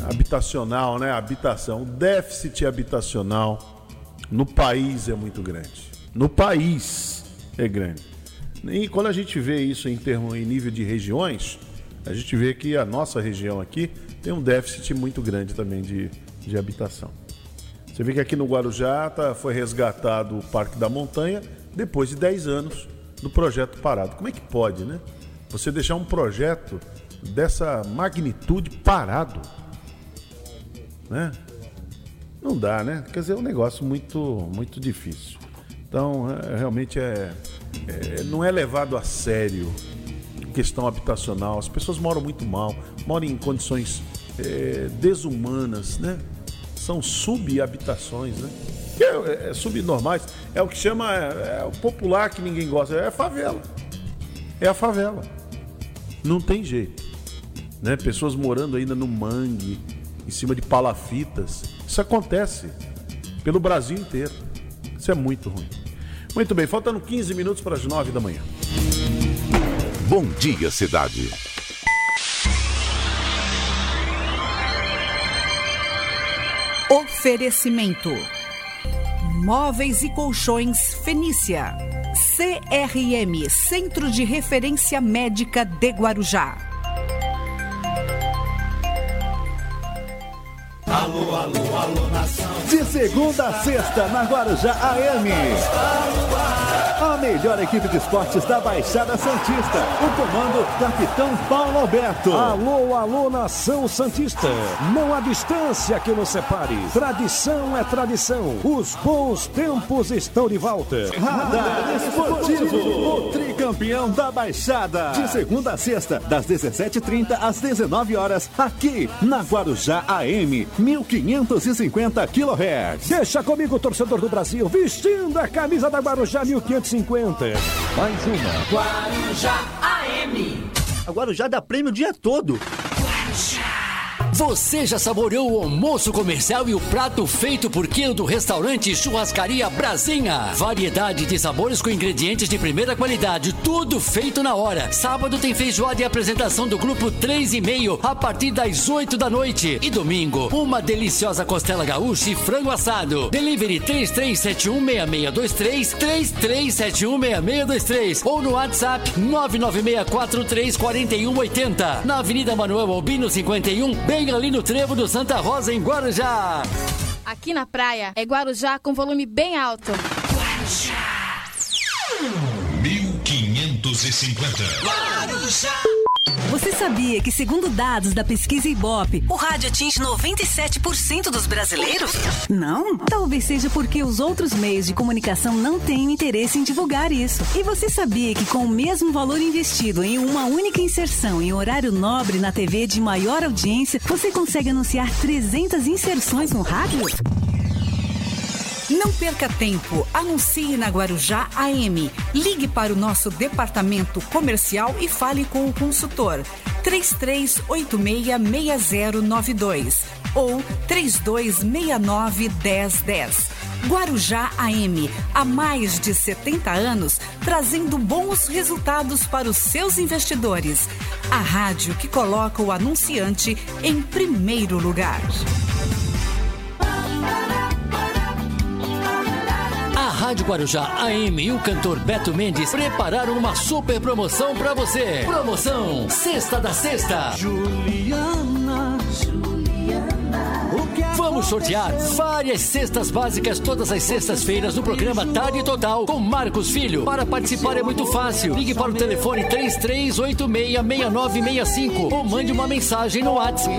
habitacional, né? Habitação. O déficit habitacional no país é muito grande. No país é grande. E quando a gente vê isso em nível de regiões, a gente vê que a nossa região aqui tem um déficit muito grande também de habitação. Você vê que aqui no Guarujá foi resgatado o Parque da Montanha depois de 10 anos do projeto parado. Como é que pode, né? Você deixar um projeto dessa magnitude parado, né? Não dá, né? Quer dizer, é um negócio muito, muito difícil. Então, realmente não é levado a sério a questão habitacional. As pessoas moram muito mal, moram em condições desumanas, né? São subhabitações, né? Subnormais. É o que chama o popular que ninguém gosta. É a favela. É a favela. Não tem jeito. Né? Pessoas morando ainda no mangue, em cima de palafitas. Isso acontece pelo Brasil inteiro. Isso é muito ruim. Muito bem, faltando 15 minutos para as 9 da manhã. Bom dia, cidade. Oferecimento: Móveis e Colchões Fenícia. CRM, Centro de Referência Médica de Guarujá. Alô, alô, alô, nação. De segunda a sexta, na Guarujá AM. A melhor equipe de esportes da Baixada Santista. O comando, capitão Paulo Alberto. Alô, alô, nação santista. Não há distância que nos separe. Tradição é tradição. Os bons tempos estão de volta. Radar Esportivo. O tricampeão da Baixada. De segunda a sexta, das 17h30 às 19h, aqui na Guarujá AM. 1550 kHz. Deixa comigo, torcedor do Brasil, vestindo a camisa da Guarujá 1550. Mais uma. Guarujá AM. A Guarujá dá prêmio o dia todo. Guarujá. Você já saboreou o almoço comercial e o prato feito por quilo do restaurante Churrascaria Brasinha? Variedade de sabores com ingredientes de primeira qualidade, tudo feito na hora. Sábado tem feijoada e apresentação do grupo 3,5 a partir das 8 da noite. E domingo, uma deliciosa costela gaúcha e frango assado. Delivery 33716623, 33716623 ou no WhatsApp 996434180, na Avenida Manuel Albino 51, bem ali no Trevo do Santa Rosa, em Guarujá. Aqui na praia é Guarujá com volume bem alto. Guarujá 1550. Guarujá. Você sabia que, segundo dados da pesquisa Ibope, o rádio atinge 97% dos brasileiros? Não? Talvez seja porque os outros meios de comunicação não têm interesse em divulgar isso. E você sabia que, com o mesmo valor investido em uma única inserção em horário nobre na TV de maior audiência, você consegue anunciar 300 inserções no rádio? Não perca tempo. Anuncie na Guarujá AM. Ligue para o nosso departamento comercial e fale com o consultor. 33866092 ou 32691010. Guarujá AM, há mais de 70 anos, trazendo bons resultados para os seus investidores. A rádio que coloca o anunciante em primeiro lugar. Rádio Guarujá AM e o cantor Beto Mendes prepararam uma super promoção pra você. Promoção Sexta da Sexta. Juliana. Vamos sortear várias cestas básicas todas as sextas-feiras no programa Tarde Total com Marcos Filho. Para participar é muito fácil. Ligue para o telefone 33866965 ou mande uma mensagem no WhatsApp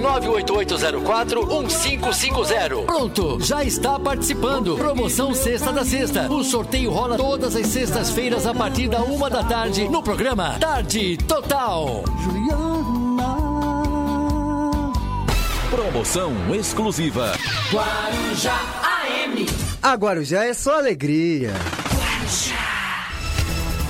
988041550. Pronto, já está participando. Promoção Sexta da Sexta. O sorteio rola todas as sextas-feiras a partir da 1h da tarde no programa Tarde Total. Promoção exclusiva Guarujá AM. A Guarujá é só alegria. Guarujá.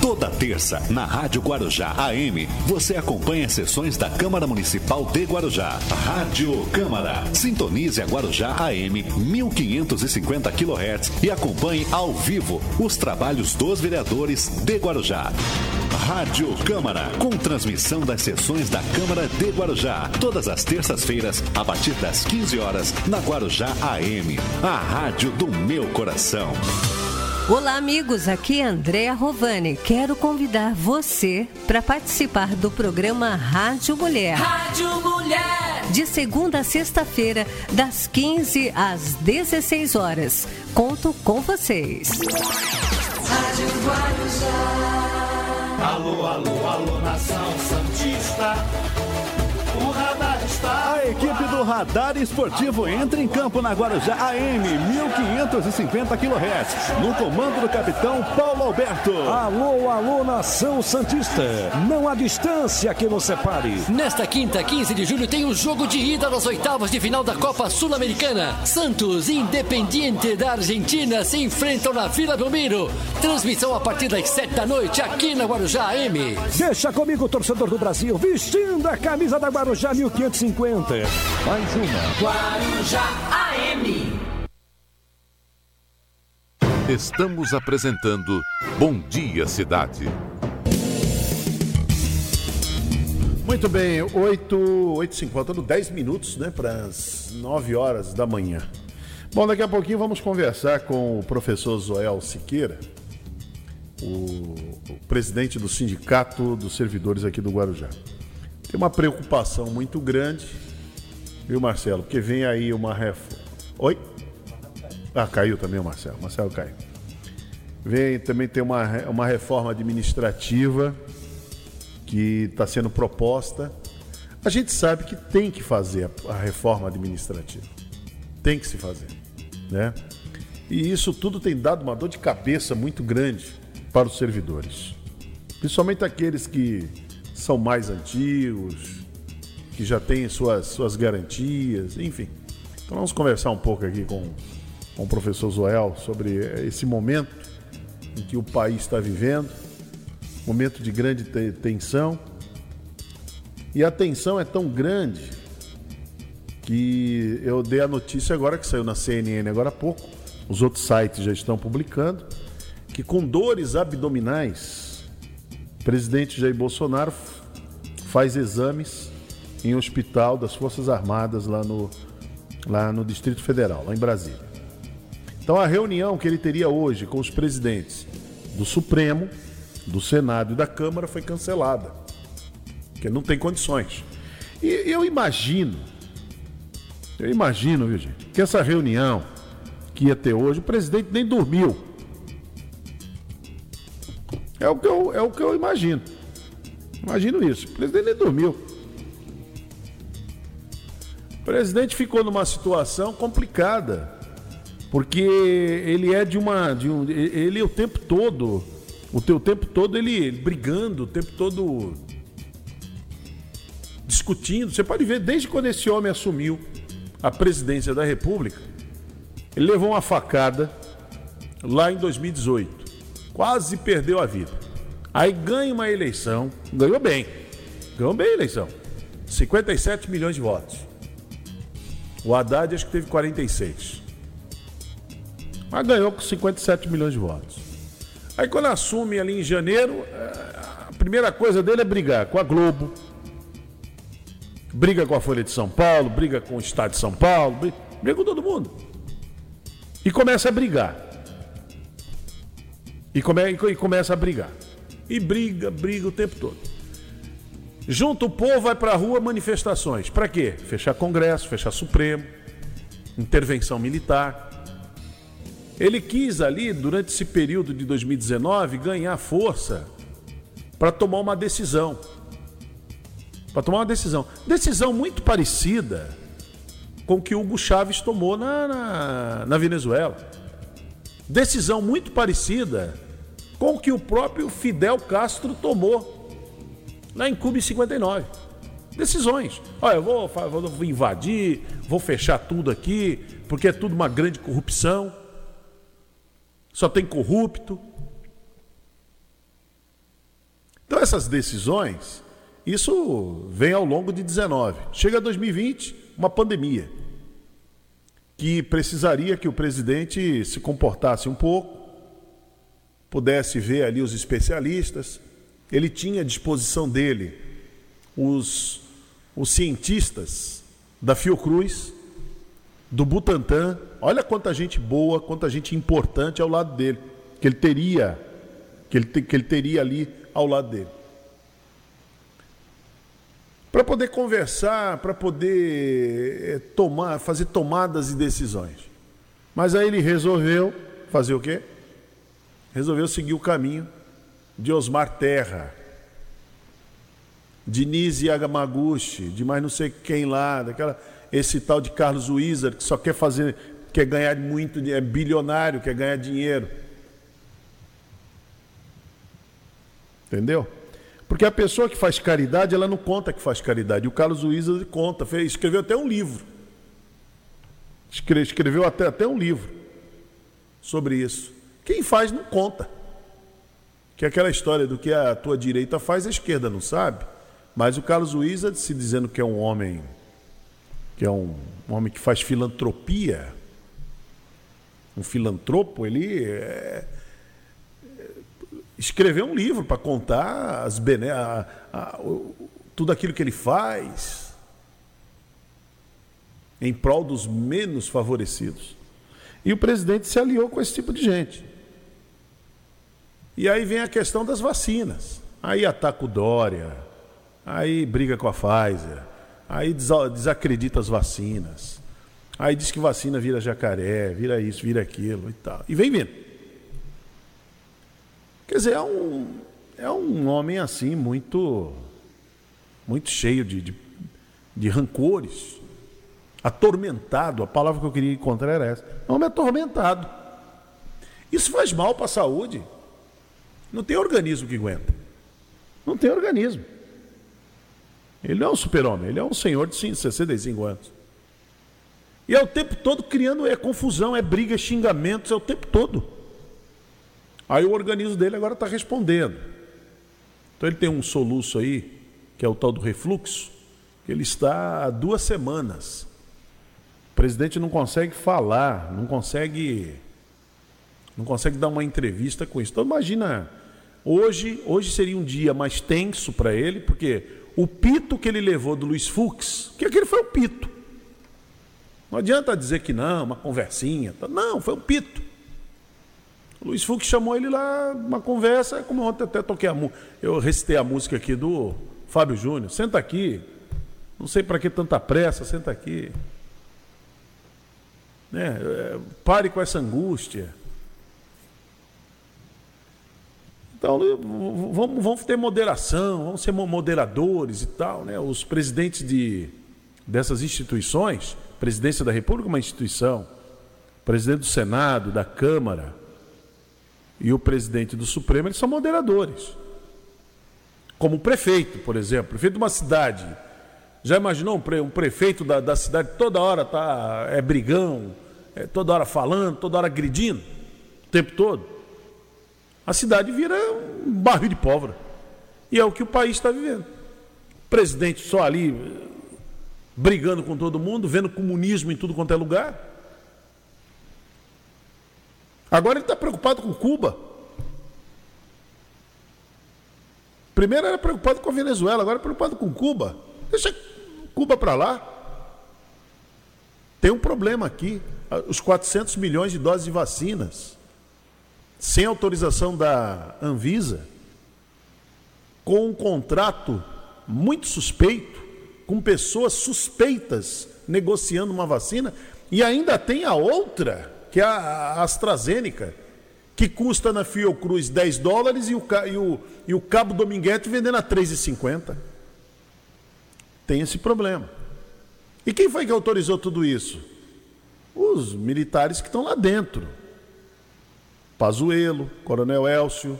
Toda terça, na Rádio Guarujá AM, você acompanha sessões da Câmara Municipal de Guarujá. Rádio Câmara. Sintonize a Guarujá AM 1550 kHz e acompanhe ao vivo os trabalhos dos vereadores de Guarujá. Rádio Câmara, com transmissão das sessões da Câmara de Guarujá, todas as terças-feiras, a partir das 15 horas, na Guarujá AM, a rádio do meu coração. Olá, amigos, aqui é Andréa Rovani. Quero convidar você para participar do programa Rádio Mulher. Rádio Mulher! De segunda a sexta-feira, das 15 às 16 horas. Conto com vocês. Rádio Guarujá. Alô, alô, alô, nação santista. O radar está... A equipe do Radar Esportivo entra em campo na Guarujá AM 1550 kHz, no comando do capitão Paulo Alberto. Alô, alô, nação santista, não há distância que nos separe. Nesta quinta, 15 de julho, tem o jogo de ida das oitavas de final da Copa Sul-Americana. Santos e Independiente da Argentina se enfrentam na Vila Belmiro. Transmissão a partir das 19h aqui na Guarujá AM. Deixa comigo, torcedor do Brasil, vestindo a camisa da Guarujá 1550. Mais uma Guarujá AM. Estamos apresentando Bom Dia Cidade. Muito bem, 8h50, 10 minutos, né, para as 9 horas da manhã. Bom, daqui a pouquinho vamos conversar com o professor Zoel Siqueira, o presidente do Sindicato dos Servidores aqui do Guarujá. Tem uma preocupação muito grande, viu, Marcelo? Porque vem aí uma reforma. Oi? Ah, caiu também o Marcelo. Marcelo caiu. Vem também, tem uma reforma administrativa que está sendo proposta. A gente sabe que tem que fazer a reforma administrativa. Tem que se fazer, né? E isso tudo tem dado uma dor de cabeça muito grande para os servidores. Principalmente aqueles que são mais antigos, que já tem suas garantias, enfim. Então vamos conversar um pouco aqui com o professor Zoel sobre esse momento em que o país está vivendo, momento de grande tensão. E a tensão é tão grande que eu dei a notícia agora, que saiu na CNN agora há pouco, os outros sites já estão publicando, que com dores abdominais, o presidente Jair Bolsonaro faz exames em um hospital das Forças Armadas lá no Distrito Federal, lá em Brasília. Então, a reunião que ele teria hoje com os presidentes do Supremo, do Senado e da Câmara foi cancelada, porque não tem condições. E eu imagino, viu, gente, que essa reunião que ia ter hoje, o presidente nem dormiu. É o que eu imagino. Imagino isso. O presidente nem dormiu. O presidente ficou numa situação complicada, porque ele é ele o tempo todo ele brigando, o tempo todo discutindo. Você pode ver, desde quando esse homem assumiu a presidência da República, ele levou uma facada lá em 2018. Quase perdeu a vida. Aí ganha uma eleição, ganhou bem. Ganhou bem a eleição. 57 milhões de votos. O Haddad acho que teve 46. Mas ganhou com 57 milhões de votos. Aí quando assume ali em janeiro, a primeira coisa dele é brigar com a Globo. Briga com a Folha de São Paulo, briga com o Estado de São Paulo, briga com todo mundo. E começa a brigar. E começa a brigar. E briga o tempo todo. Junta o povo, vai pra rua, manifestações. Pra quê? Fechar Congresso, fechar Supremo, intervenção militar. Ele quis ali, durante esse período de 2019, ganhar força para tomar uma decisão. Decisão muito parecida com que Hugo Chávez tomou na Venezuela. Decisão muito parecida com que o próprio Fidel Castro tomou lá em Cuba em 59. Decisões. Olha, eu vou invadir, vou fechar tudo aqui, porque é tudo uma grande corrupção. Só tem corrupto. Então essas decisões, isso vem ao longo de 19. Chega 2020, uma pandemia, que precisaria que o presidente se comportasse um pouco, pudesse ver ali os especialistas. Ele tinha à disposição dele os cientistas da Fiocruz, do Butantan. Olha quanta gente boa, quanta gente importante ao lado dele, que ele teria ali ao lado dele. Para poder conversar, para poder fazer tomadas e decisões. Mas aí ele resolveu fazer o quê? Resolveu seguir o caminho de Osmar Terra, de Nise Yamaguchi, de mais não sei quem lá, esse tal de Carlos Wizard, que só quer fazer, quer ganhar muito, é bilionário, quer ganhar dinheiro. Entendeu? Porque a pessoa que faz caridade, ela não conta que faz caridade. O Carlos Wizard conta, escreveu até um livro. Escreveu até um livro sobre isso. Quem faz não conta. Que é aquela história do que a tua direita faz, a esquerda não sabe. Mas o Carlos Wizard, se dizendo que é um homem, que faz filantropia, um filantropo, ele escreveu um livro para contar tudo aquilo que ele faz em prol dos menos favorecidos. E o presidente se aliou com esse tipo de gente. E aí vem a questão das vacinas. Aí ataca o Dória, aí briga com a Pfizer, aí desacredita as vacinas, aí diz que vacina vira jacaré, vira isso, vira aquilo e tal. E vem vindo. Quer dizer, é um homem assim muito, muito cheio de rancores, atormentado. A palavra que eu queria encontrar era essa. É um homem atormentado. Isso faz mal para a saúde. Não tem organismo que aguenta. Não tem organismo. Ele não é um super-homem, ele é um senhor de 65 anos. E é o tempo todo criando confusão, briga, xingamentos, é o tempo todo. Aí o organismo dele agora está respondendo. Então ele tem um soluço aí, que é o tal do refluxo, que ele está há 2 semanas. O presidente não consegue falar, não consegue dar uma entrevista com isso. Então imagina, hoje seria um dia mais tenso para ele, porque o pito que ele levou do Luiz Fux, que aquele foi um pito. Não adianta dizer que não, uma conversinha. Não, foi um pito. O Luiz Fux chamou ele lá, uma conversa, como ontem até toquei eu recitei a música aqui do Fábio Júnior. Senta aqui, não sei para que tanta pressa, senta aqui. Né? Pare com essa angústia. Então, vamos ter moderação, vamos ser moderadores e tal, né? Os presidentes dessas instituições, presidência da República é uma instituição, presidente do Senado, da Câmara e o presidente do Supremo, eles são moderadores. Como o prefeito, por exemplo, prefeito de uma cidade. Já imaginou um prefeito da cidade toda hora brigão, toda hora falando, toda hora agredindo? o tempo todo, a cidade vira um barril de pólvora. E é o que o país está vivendo. O presidente só ali brigando com todo mundo, vendo comunismo em tudo quanto é lugar. Agora ele está preocupado com Cuba. Primeiro era preocupado com a Venezuela, agora é preocupado com Cuba. Deixa Cuba para lá. Tem um problema aqui. Os 400 milhões de doses de vacinas, sem autorização da Anvisa, com um contrato muito suspeito, com pessoas suspeitas negociando uma vacina, e ainda tem a outra, que é a AstraZeneca, que custa na Fiocruz $10 e o Cabo Dominguete vendendo a $3,50. Tem esse problema. E quem foi que autorizou tudo isso? Os militares que estão lá dentro. Pazuello, Coronel Elcio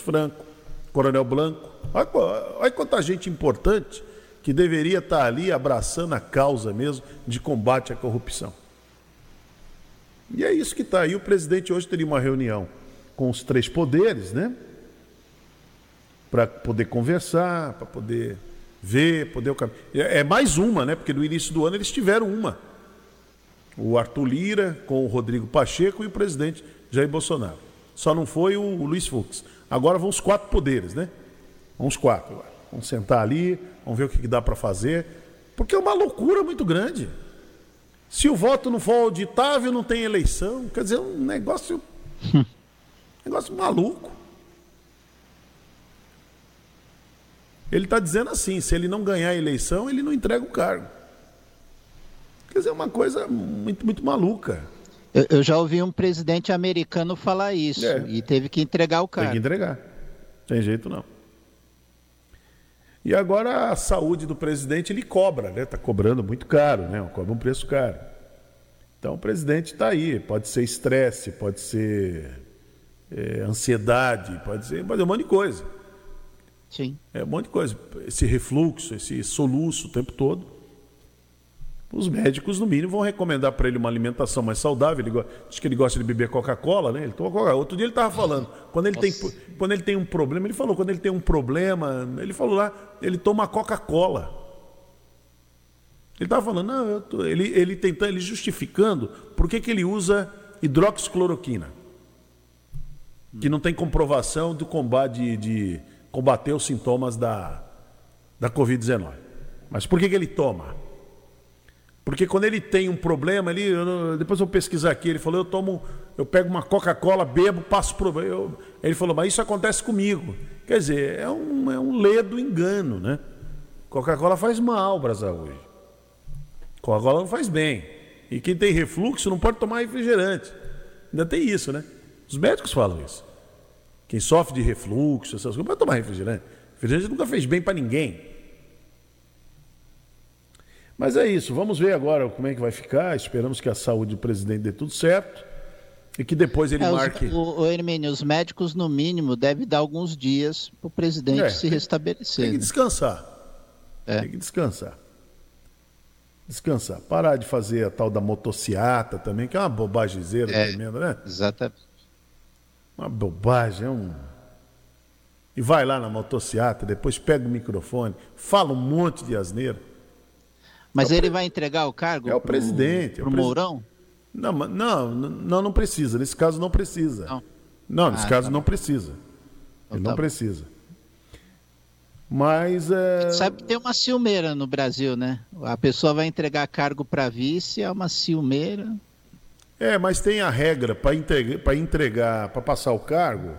Franco, Coronel Blanco. Olha quanta gente importante que deveria estar ali abraçando a causa mesmo de combate à corrupção. E é isso que está aí. O presidente hoje teria uma reunião com os três poderes, né? Para poder conversar, para poder... É mais uma, né? Porque no início do ano eles tiveram uma. O Arthur Lira com o Rodrigo Pacheco e o presidente Jair Bolsonaro. Só não foi o Luiz Fux. Agora vão os quatro poderes, né? Vamos quatro agora. Vamos sentar ali, vamos ver o que dá para fazer. Porque é uma loucura muito grande. Se o voto não for auditável, não tem eleição. Quer dizer, um negócio maluco. Ele está dizendo assim, se ele não ganhar a eleição, ele não entrega o cargo. Quer dizer, é uma coisa muito, muito maluca. Eu já ouvi um presidente americano falar isso, e teve que entregar o cargo. Tem que entregar, tem jeito não. E agora a saúde do presidente, ele cobra, né? Está cobrando muito caro, né? Cobra um preço caro. Então o presidente está aí, pode ser estresse, pode ser ansiedade, pode ser um monte de coisa. Sim. É um monte de coisa, esse refluxo, esse soluço o tempo todo. Os médicos, no mínimo, vão recomendar para ele uma alimentação mais saudável. Diz que ele gosta de beber Coca-Cola, né? Ele toma Coca-Cola. Outro dia ele estava falando, quando ele tem um problema, ele falou lá, ele toma Coca-Cola. Ele estava falando, ele justificando por que ele usa hidroxicloroquina, que não tem comprovação do combate de combater os sintomas da Covid-19. Mas por que ele toma? Porque quando ele tem um problema ali, depois eu vou pesquisar aqui, ele falou, eu pego uma Coca-Cola, bebo, passo problema. Ele falou, mas isso acontece comigo. Quer dizer, é um ledo engano, né? Coca-Cola faz mal, Brasil, hoje. Coca-Cola não faz bem. E quem tem refluxo não pode tomar refrigerante. Ainda tem isso, né? Os médicos falam isso. Quem sofre de refluxo, essas coisas, vai tomar refrigerante. Refrigerante nunca fez bem para ninguém. Mas é isso, vamos ver agora como é que vai ficar. Esperamos que a saúde do presidente dê tudo certo e que depois ele marque... O Hermínio, os médicos, no mínimo, devem dar alguns dias para o presidente se restabelecer. Tem que descansar. Tem que descansar. Descansar. Parar de fazer a tal da motociata também, que é uma bobagemzeira tremenda, né? Exatamente. Uma bobagem, E vai lá na motociata, depois pega o microfone, fala um monte de asneira. Mas ele vai entregar o cargo pro presidente. Pro Mourão? Não precisa. Nesse caso não precisa. Não precisa. Ele não precisa. Mas sabe que tem uma ciumeira no Brasil, né? A pessoa vai entregar cargo para vice, é uma ciumeira... Mas tem a regra para entregar, para passar o cargo,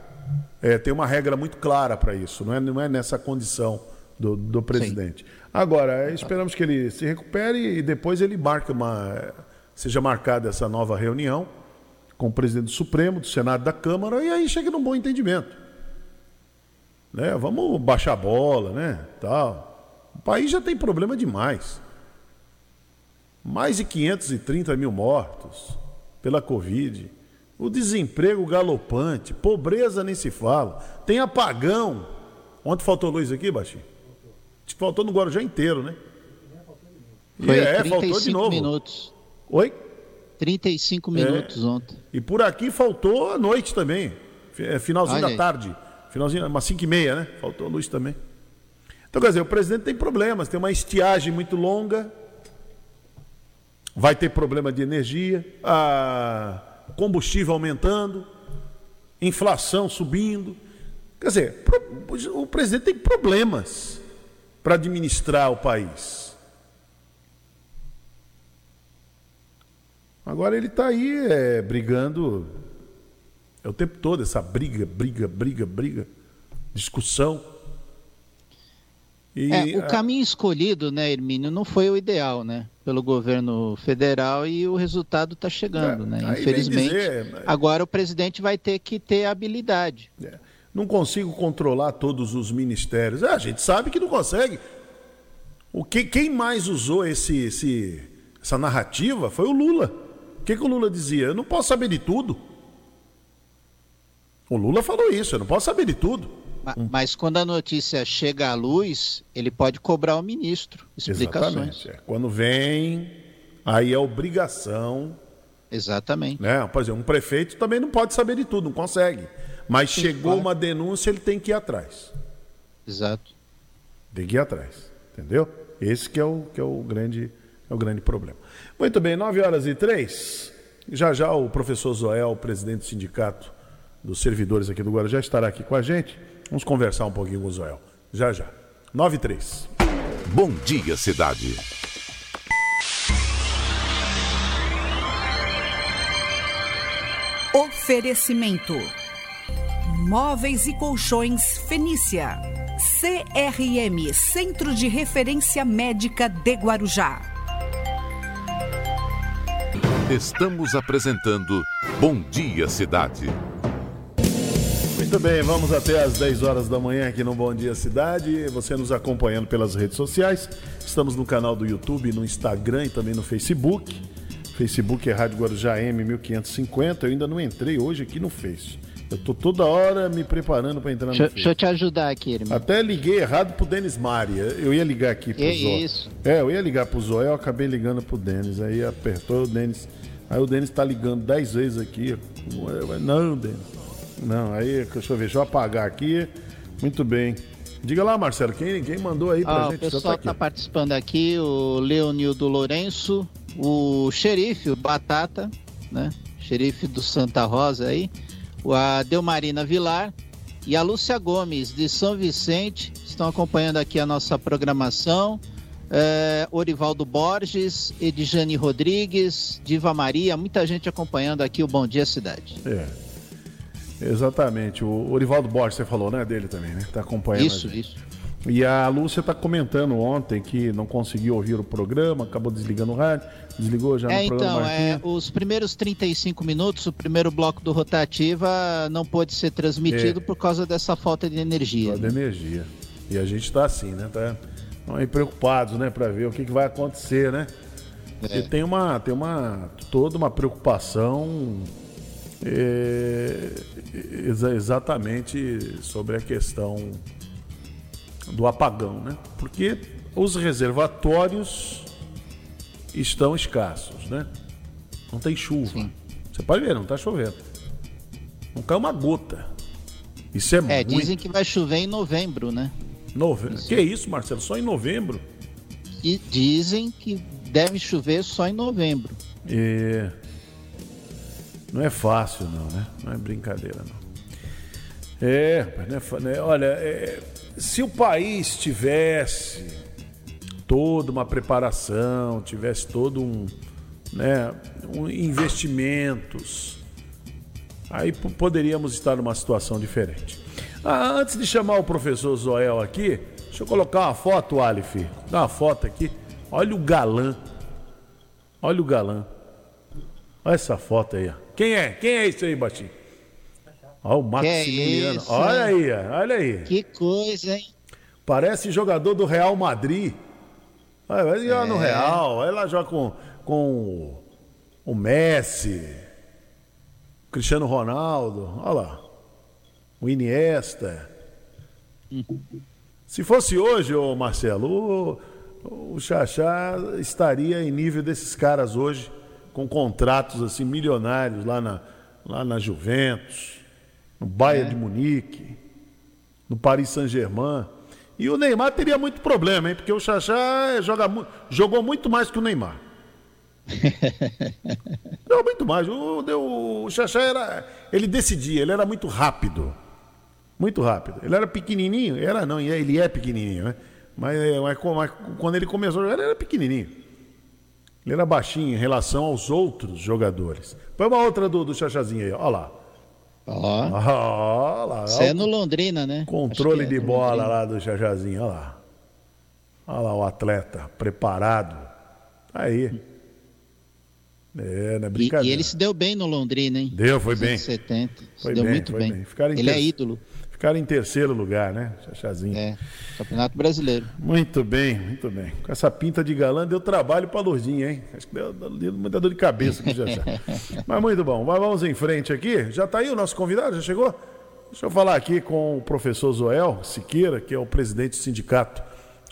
tem uma regra muito clara para isso, não é nessa condição do presidente. Sim. Agora, esperamos que ele se recupere e depois ele seja marcada essa nova reunião com o presidente do Supremo, do Senado, da Câmara, e aí chega num bom entendimento. Né? Vamos baixar a bola, né? Tal. O país já tem problema demais. Mais de 530 mil mortos pela Covid, o desemprego galopante, pobreza nem se fala, tem apagão. Ontem faltou luz aqui, Baixinho? Faltou no Guarujá inteiro, né? Foi 35 minutos. Oi? 35 minutos ontem. E por aqui faltou à noite também. Finalzinho da tarde. Finalzinho, umas 5h30, né? Faltou a luz também. Então, quer dizer, o presidente tem problemas. Tem uma estiagem muito longa. Vai ter problema de energia. Combustível aumentando. Inflação subindo. Quer dizer, o presidente tem problemas para administrar o país. Agora ele está aí brigando o tempo todo, essa briga, discussão. E, o caminho escolhido, né, Hermínio, não foi o ideal, né, pelo governo federal, e o resultado está chegando, né, infelizmente. Agora o presidente vai ter que ter habilidade. Não consigo controlar todos os ministérios. A gente sabe que não consegue. Quem mais usou essa narrativa foi o Lula. O que o Lula dizia? Eu não posso saber de tudo. O Lula falou isso, eu não posso saber de tudo. Mas quando a notícia chega à luz, ele pode cobrar o ministro explicações. Exatamente. Quando vem, aí é obrigação. Exatamente. Né? Por exemplo, um prefeito também não pode saber de tudo, não consegue. Mas chegou uma denúncia, ele tem que ir atrás. Exato. Tem que ir atrás, entendeu? Esse que é o grande problema. Muito bem, 9h03. Já o professor Zoel, presidente do sindicato dos servidores aqui do Guarujá, estará aqui com a gente. Vamos conversar um pouquinho com o Zoel. Já. 9h03. Bom dia, cidade. Oferecimento. Móveis e Colchões Fenícia. CRM, Centro de Referência Médica de Guarujá. Estamos apresentando Bom Dia Cidade. Muito bem, vamos até às 10 horas da manhã aqui no Bom Dia Cidade. Você nos acompanhando pelas redes sociais. Estamos no canal do YouTube, no Instagram e também no Facebook. Facebook é Rádio Guarujá M1550. Eu ainda não entrei hoje aqui no Face. Eu tô toda hora me preparando para entrar no Face. Deixa eu te ajudar aqui, irmão. Até liguei errado pro Denis Mari. Eu ia ligar aqui pro Zoel. Isso. Eu ia ligar pro Zoel, eu acabei ligando pro Denis. Aí apertou o Denis. Aí o Denis tá ligando 10 vezes aqui. Não, Denis. Não, aí deixa eu apagar aqui. Muito bem. Diga lá, Marcelo, quem mandou aí pra gente? O pessoal tá participando aqui, o Leonildo Lourenço, o xerife, o Batata, né? Xerife do Santa Rosa aí. A Delmarina Vilar e a Lúcia Gomes, de São Vicente, estão acompanhando aqui a nossa programação. Orivaldo Borges, Edjane Rodrigues, Diva Maria, muita gente acompanhando aqui o Bom Dia Cidade. Exatamente. O Orivaldo Borges, você falou, né? Dele também, né? Está acompanhando. Isso. E a Lúcia está comentando ontem que não conseguiu ouvir o programa, acabou desligando o rádio, desligou já no programa. Então, os primeiros 35 minutos, o primeiro bloco do Rotativa não pôde ser transmitido por causa dessa falta de energia. E a gente está assim, né? Tá preocupados, né? Para ver o que vai acontecer, né? Porque tem toda uma preocupação exatamente sobre a questão do apagão, né? Porque os reservatórios estão escassos, né? Não tem chuva. Sim. Você pode ver, não está chovendo. Não cai uma gota. Isso é muito... dizem que vai chover em novembro, né? Isso. Que é isso, Marcelo? Só em novembro? E dizem que deve chover só em novembro. Não é fácil, não, né? Não é brincadeira, não. Olha... Se o país tivesse toda uma preparação, tivesse todo um investimentos, aí poderíamos estar numa situação diferente. Antes de chamar o professor Zoel aqui, deixa eu colocar uma foto, Aleph. Dá uma foto aqui. Olha o galã. Olha essa foto aí. Quem é? Quem é isso aí, Batinho? Olha o Maximiliano. Olha aí. Que coisa, hein? Parece jogador do Real Madrid. Vai jogar no Real. Vai lá jogar com o Messi, o Cristiano Ronaldo. Olha lá. O Iniesta. Se fosse hoje, ô Marcelo, o Xaxá estaria em nível desses caras hoje com contratos assim milionários lá na Juventus, no Bayern de Munique, no Paris Saint-Germain. E o Neymar teria muito problema, hein? Porque o Xaxá jogou muito mais que o Neymar. Não, muito mais. O Xaxá era... Ele decidia, ele era muito rápido. Muito rápido. Ele era pequenininho? Era não, ele é pequenininho, né? Mas quando ele começou a jogar, ele era pequenininho. Ele era baixinho em relação aos outros jogadores. Põe uma outra do Xaxazinho aí, ó lá. Ó lá. Isso é no Londrina, né? Controle de bola lá do Xaxazinho, ó lá. Ó lá o atleta, preparado. Aí. É, não é brincadeira. E ele se deu bem no Londrina, hein? Foi bem. 70. Deu muito bem. Ele é ídolo. Ficaram em terceiro lugar, né? Xaxazinho. Campeonato Brasileiro. Muito bem. Com essa pinta de galã, deu trabalho pra Lourdinha, hein? Acho que deu muita dor de cabeça com o Xaxá. Mas muito bom. Vamos em frente aqui. Já tá aí o nosso convidado? Já chegou? Deixa eu falar aqui com o professor Zoel Siqueira, que é o presidente do sindicato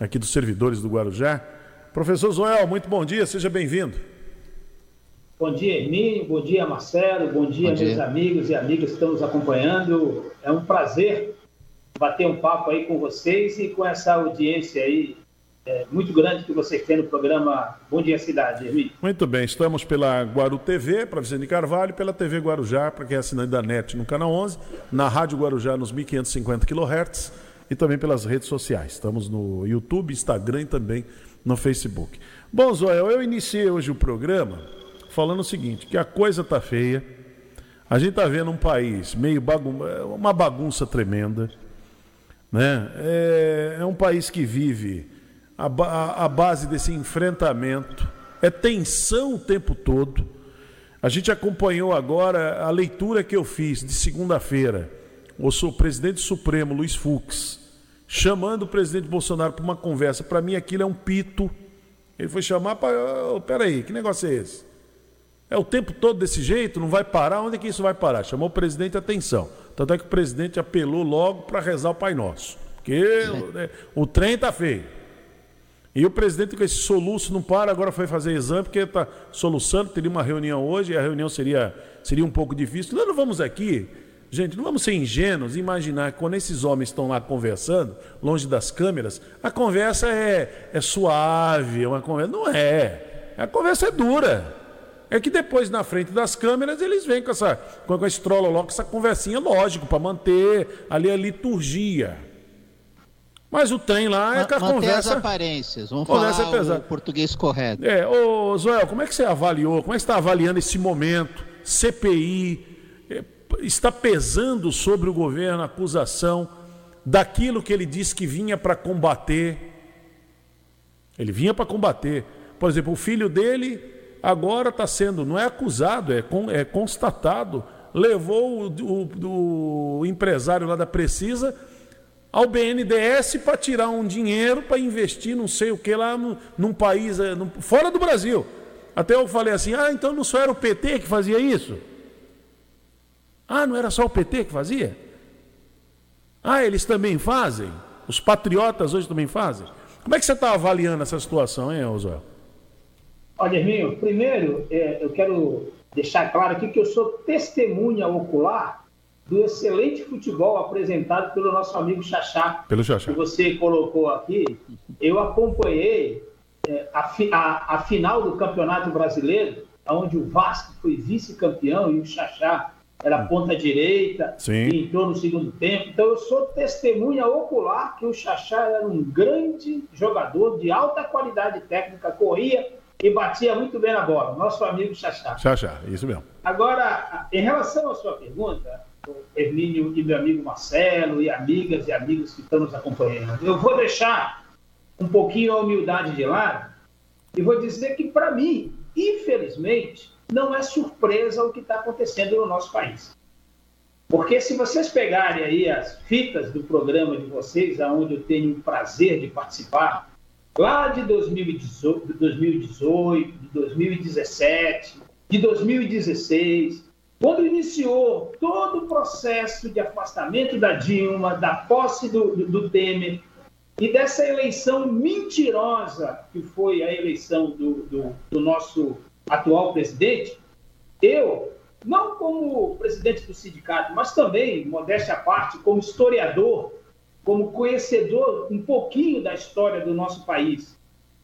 aqui dos servidores do Guarujá. Professor Zoel, muito bom dia. Seja bem-vindo. Bom dia, Hermínio, bom dia, Marcelo, bom dia, meus amigos e amigas que estão nos acompanhando. É um prazer bater um papo aí com vocês e com essa audiência aí muito grande que vocês têm no programa Bom Dia Cidade, Hermínio. Muito bem, estamos pela GuaruTV, para Vicente Carvalho, pela TV Guarujá, para quem é assinante da NET no Canal 11, na Rádio Guarujá nos 1550 kHz e também pelas redes sociais. Estamos no YouTube, Instagram e também no Facebook. Bom, Zoel, eu iniciei hoje o programa... falando o seguinte, que a coisa tá feia, a gente tá vendo um país meio uma bagunça tremenda, né? É um país que vive a base desse enfrentamento, é tensão o tempo todo. A gente acompanhou agora a leitura que eu fiz de segunda-feira, o presidente do Supremo, Luiz Fux, chamando o presidente Bolsonaro para uma conversa. Para mim aquilo é um pito. Ele foi chamar para... peraí, que negócio é esse? É o tempo todo desse jeito, não vai parar. Onde é que isso vai parar? Chamou o presidente a atenção. Tanto é que o presidente apelou logo para rezar o Pai Nosso. Porque o trem está feio. E o presidente com esse soluço não para, agora foi fazer exame, porque está soluçando, teria uma reunião hoje, e a reunião seria um pouco difícil. Nós não vamos aqui, gente, não vamos ser ingênuos e imaginar que quando esses homens estão lá conversando, longe das câmeras, a conversa é suave, é uma conversa... Não é. A conversa é dura. É que depois, na frente das câmeras, eles vêm com esse trololó, com essa conversinha, lógico, para manter ali a liturgia. Mas o trem lá é que a manter conversa... Manter as aparências, vamos falar o português correto. Ô Zoel, como é que você avaliou, como é que você está avaliando esse momento? CPI, está pesando sobre o governo a acusação daquilo que ele disse que vinha para combater. Ele vinha para combater. Por exemplo, o filho dele... agora está sendo, não é acusado, é constatado, levou o empresário lá da Precisa ao BNDES para tirar um dinheiro para investir não sei o que lá num país, fora do Brasil. Até eu falei assim, então não só era o PT que fazia isso? Não era só o PT que fazia? Eles também fazem? Os patriotas hoje também fazem? Como é que você está avaliando essa situação, hein, Oswaldo? Olha, Hermínio, primeiro eu quero deixar claro aqui que eu sou testemunha ocular do excelente futebol apresentado pelo nosso amigo Xaxá. Pelo Xaxá. Que você colocou aqui. Eu acompanhei a final do Campeonato Brasileiro, onde o Vasco foi vice-campeão e o Xaxá era ponta direita. Sim. E entrou no segundo tempo. Então eu sou testemunha ocular que o Xaxá era um grande jogador de alta qualidade técnica, corria... e batia muito bem na bola, nosso amigo Xaxá. Xaxá, isso mesmo. Agora, em relação à sua pergunta, Hermínio e meu amigo Marcelo, e amigas e amigos que estão nos acompanhando, eu vou deixar um pouquinho a humildade de lado e vou dizer que, para mim, infelizmente, não é surpresa o que está acontecendo no nosso país. Porque se vocês pegarem aí as fitas do programa de vocês, onde eu tenho o prazer de participar, lá de 2018, de 2017, de 2016, quando iniciou todo o processo de afastamento da Dilma, da posse do Temer e dessa eleição mentirosa que foi a eleição do nosso atual presidente, eu, não como presidente do sindicato, mas também, modéstia à parte, como historiador, como conhecedor um pouquinho da história do nosso país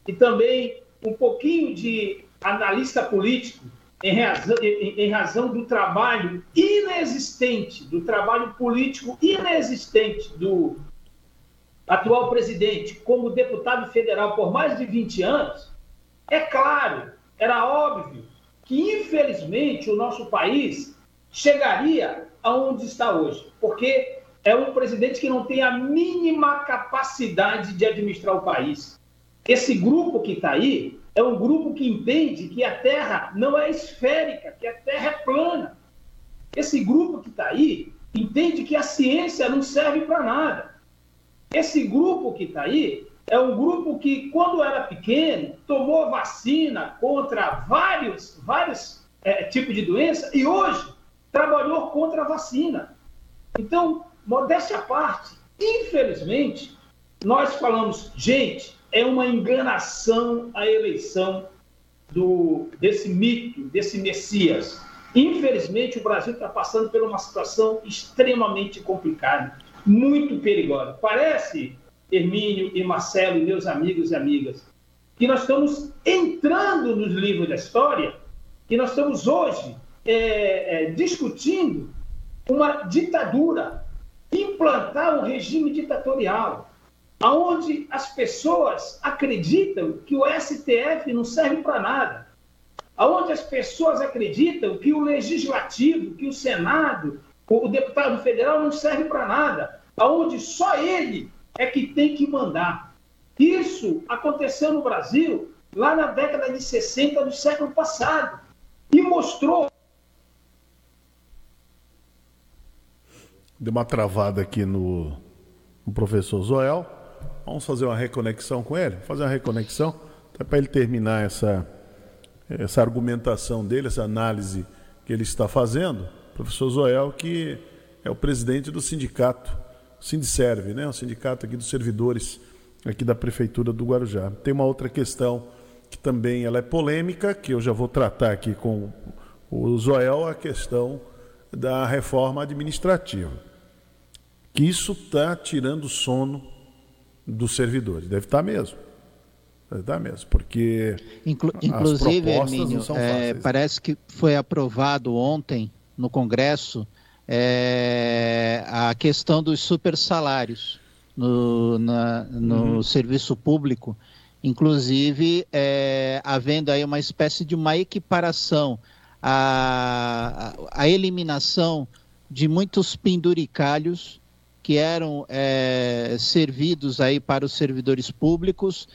e também um pouquinho de analista político, em razão do trabalho inexistente, do trabalho político inexistente do atual presidente como deputado federal por mais de 20 anos, é claro, era óbvio que, infelizmente, o nosso país chegaria aonde está hoje, porque é um presidente que não tem a mínima capacidade de administrar o país. Esse grupo que está aí é um grupo que entende que a Terra não é esférica, que a Terra é plana. Esse grupo que está aí entende que a ciência não serve para nada. Esse grupo que está aí é um grupo que, quando era pequeno, tomou vacina contra vários tipos de doença e hoje trabalhou contra a vacina. Então, modéstia à parte, infelizmente, nós falamos, gente, é uma enganação a eleição desse mito, desse Messias. Infelizmente, o Brasil está passando por uma situação extremamente complicada, muito perigosa. Parece, Hermínio e Marcelo, meus amigos e amigas, que nós estamos entrando nos livros da história, que nós estamos hoje discutindo uma ditadura, implantar um regime ditatorial, onde as pessoas acreditam que o STF não serve para nada, onde as pessoas acreditam que o Legislativo, que o Senado, o deputado federal não serve para nada, onde só ele é que tem que mandar. Isso aconteceu no Brasil lá na década de 60 do século passado e mostrou... Deu uma travada aqui no professor Zoel. Vamos fazer uma reconexão com ele? Fazer uma reconexão até para ele terminar essa argumentação dele, essa análise que ele está fazendo. Professor Zoel, que é o presidente do sindicato Sindserve, né? O sindicato aqui dos servidores aqui da Prefeitura do Guarujá. Tem uma outra questão que também ela é polêmica, que eu já vou tratar aqui com o Zoel, a questão da reforma administrativa. Que isso está tirando o sono dos servidores. Deve estar mesmo. Porque inclusive, as propostas, Hermínio, não são fáceis. Parece que foi aprovado ontem no Congresso a questão dos supersalários no serviço público, inclusive havendo aí uma espécie de uma equiparação à eliminação de muitos penduricalhos que eram servidos aí para os servidores públicos,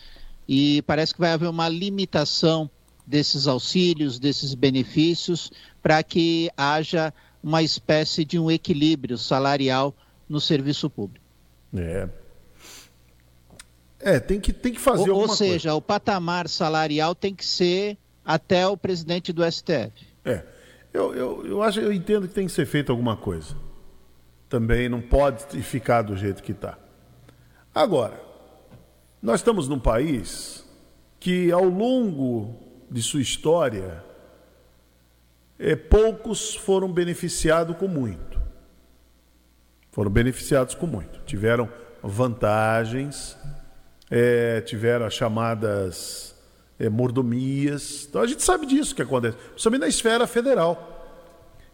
e parece que vai haver uma limitação desses auxílios, desses benefícios, para que haja uma espécie de um equilíbrio salarial no serviço público. Tem que fazer alguma coisa. Ou seja, o patamar salarial tem que ser até o presidente do STF. Eu entendo que tem que ser feito alguma coisa. Também não pode ficar do jeito que está. Agora, nós estamos num país que, ao longo de sua história... poucos foram beneficiados com muito. Tiveram vantagens, tiveram as chamadas mordomias. Então a gente sabe disso que acontece, principalmente na esfera federal.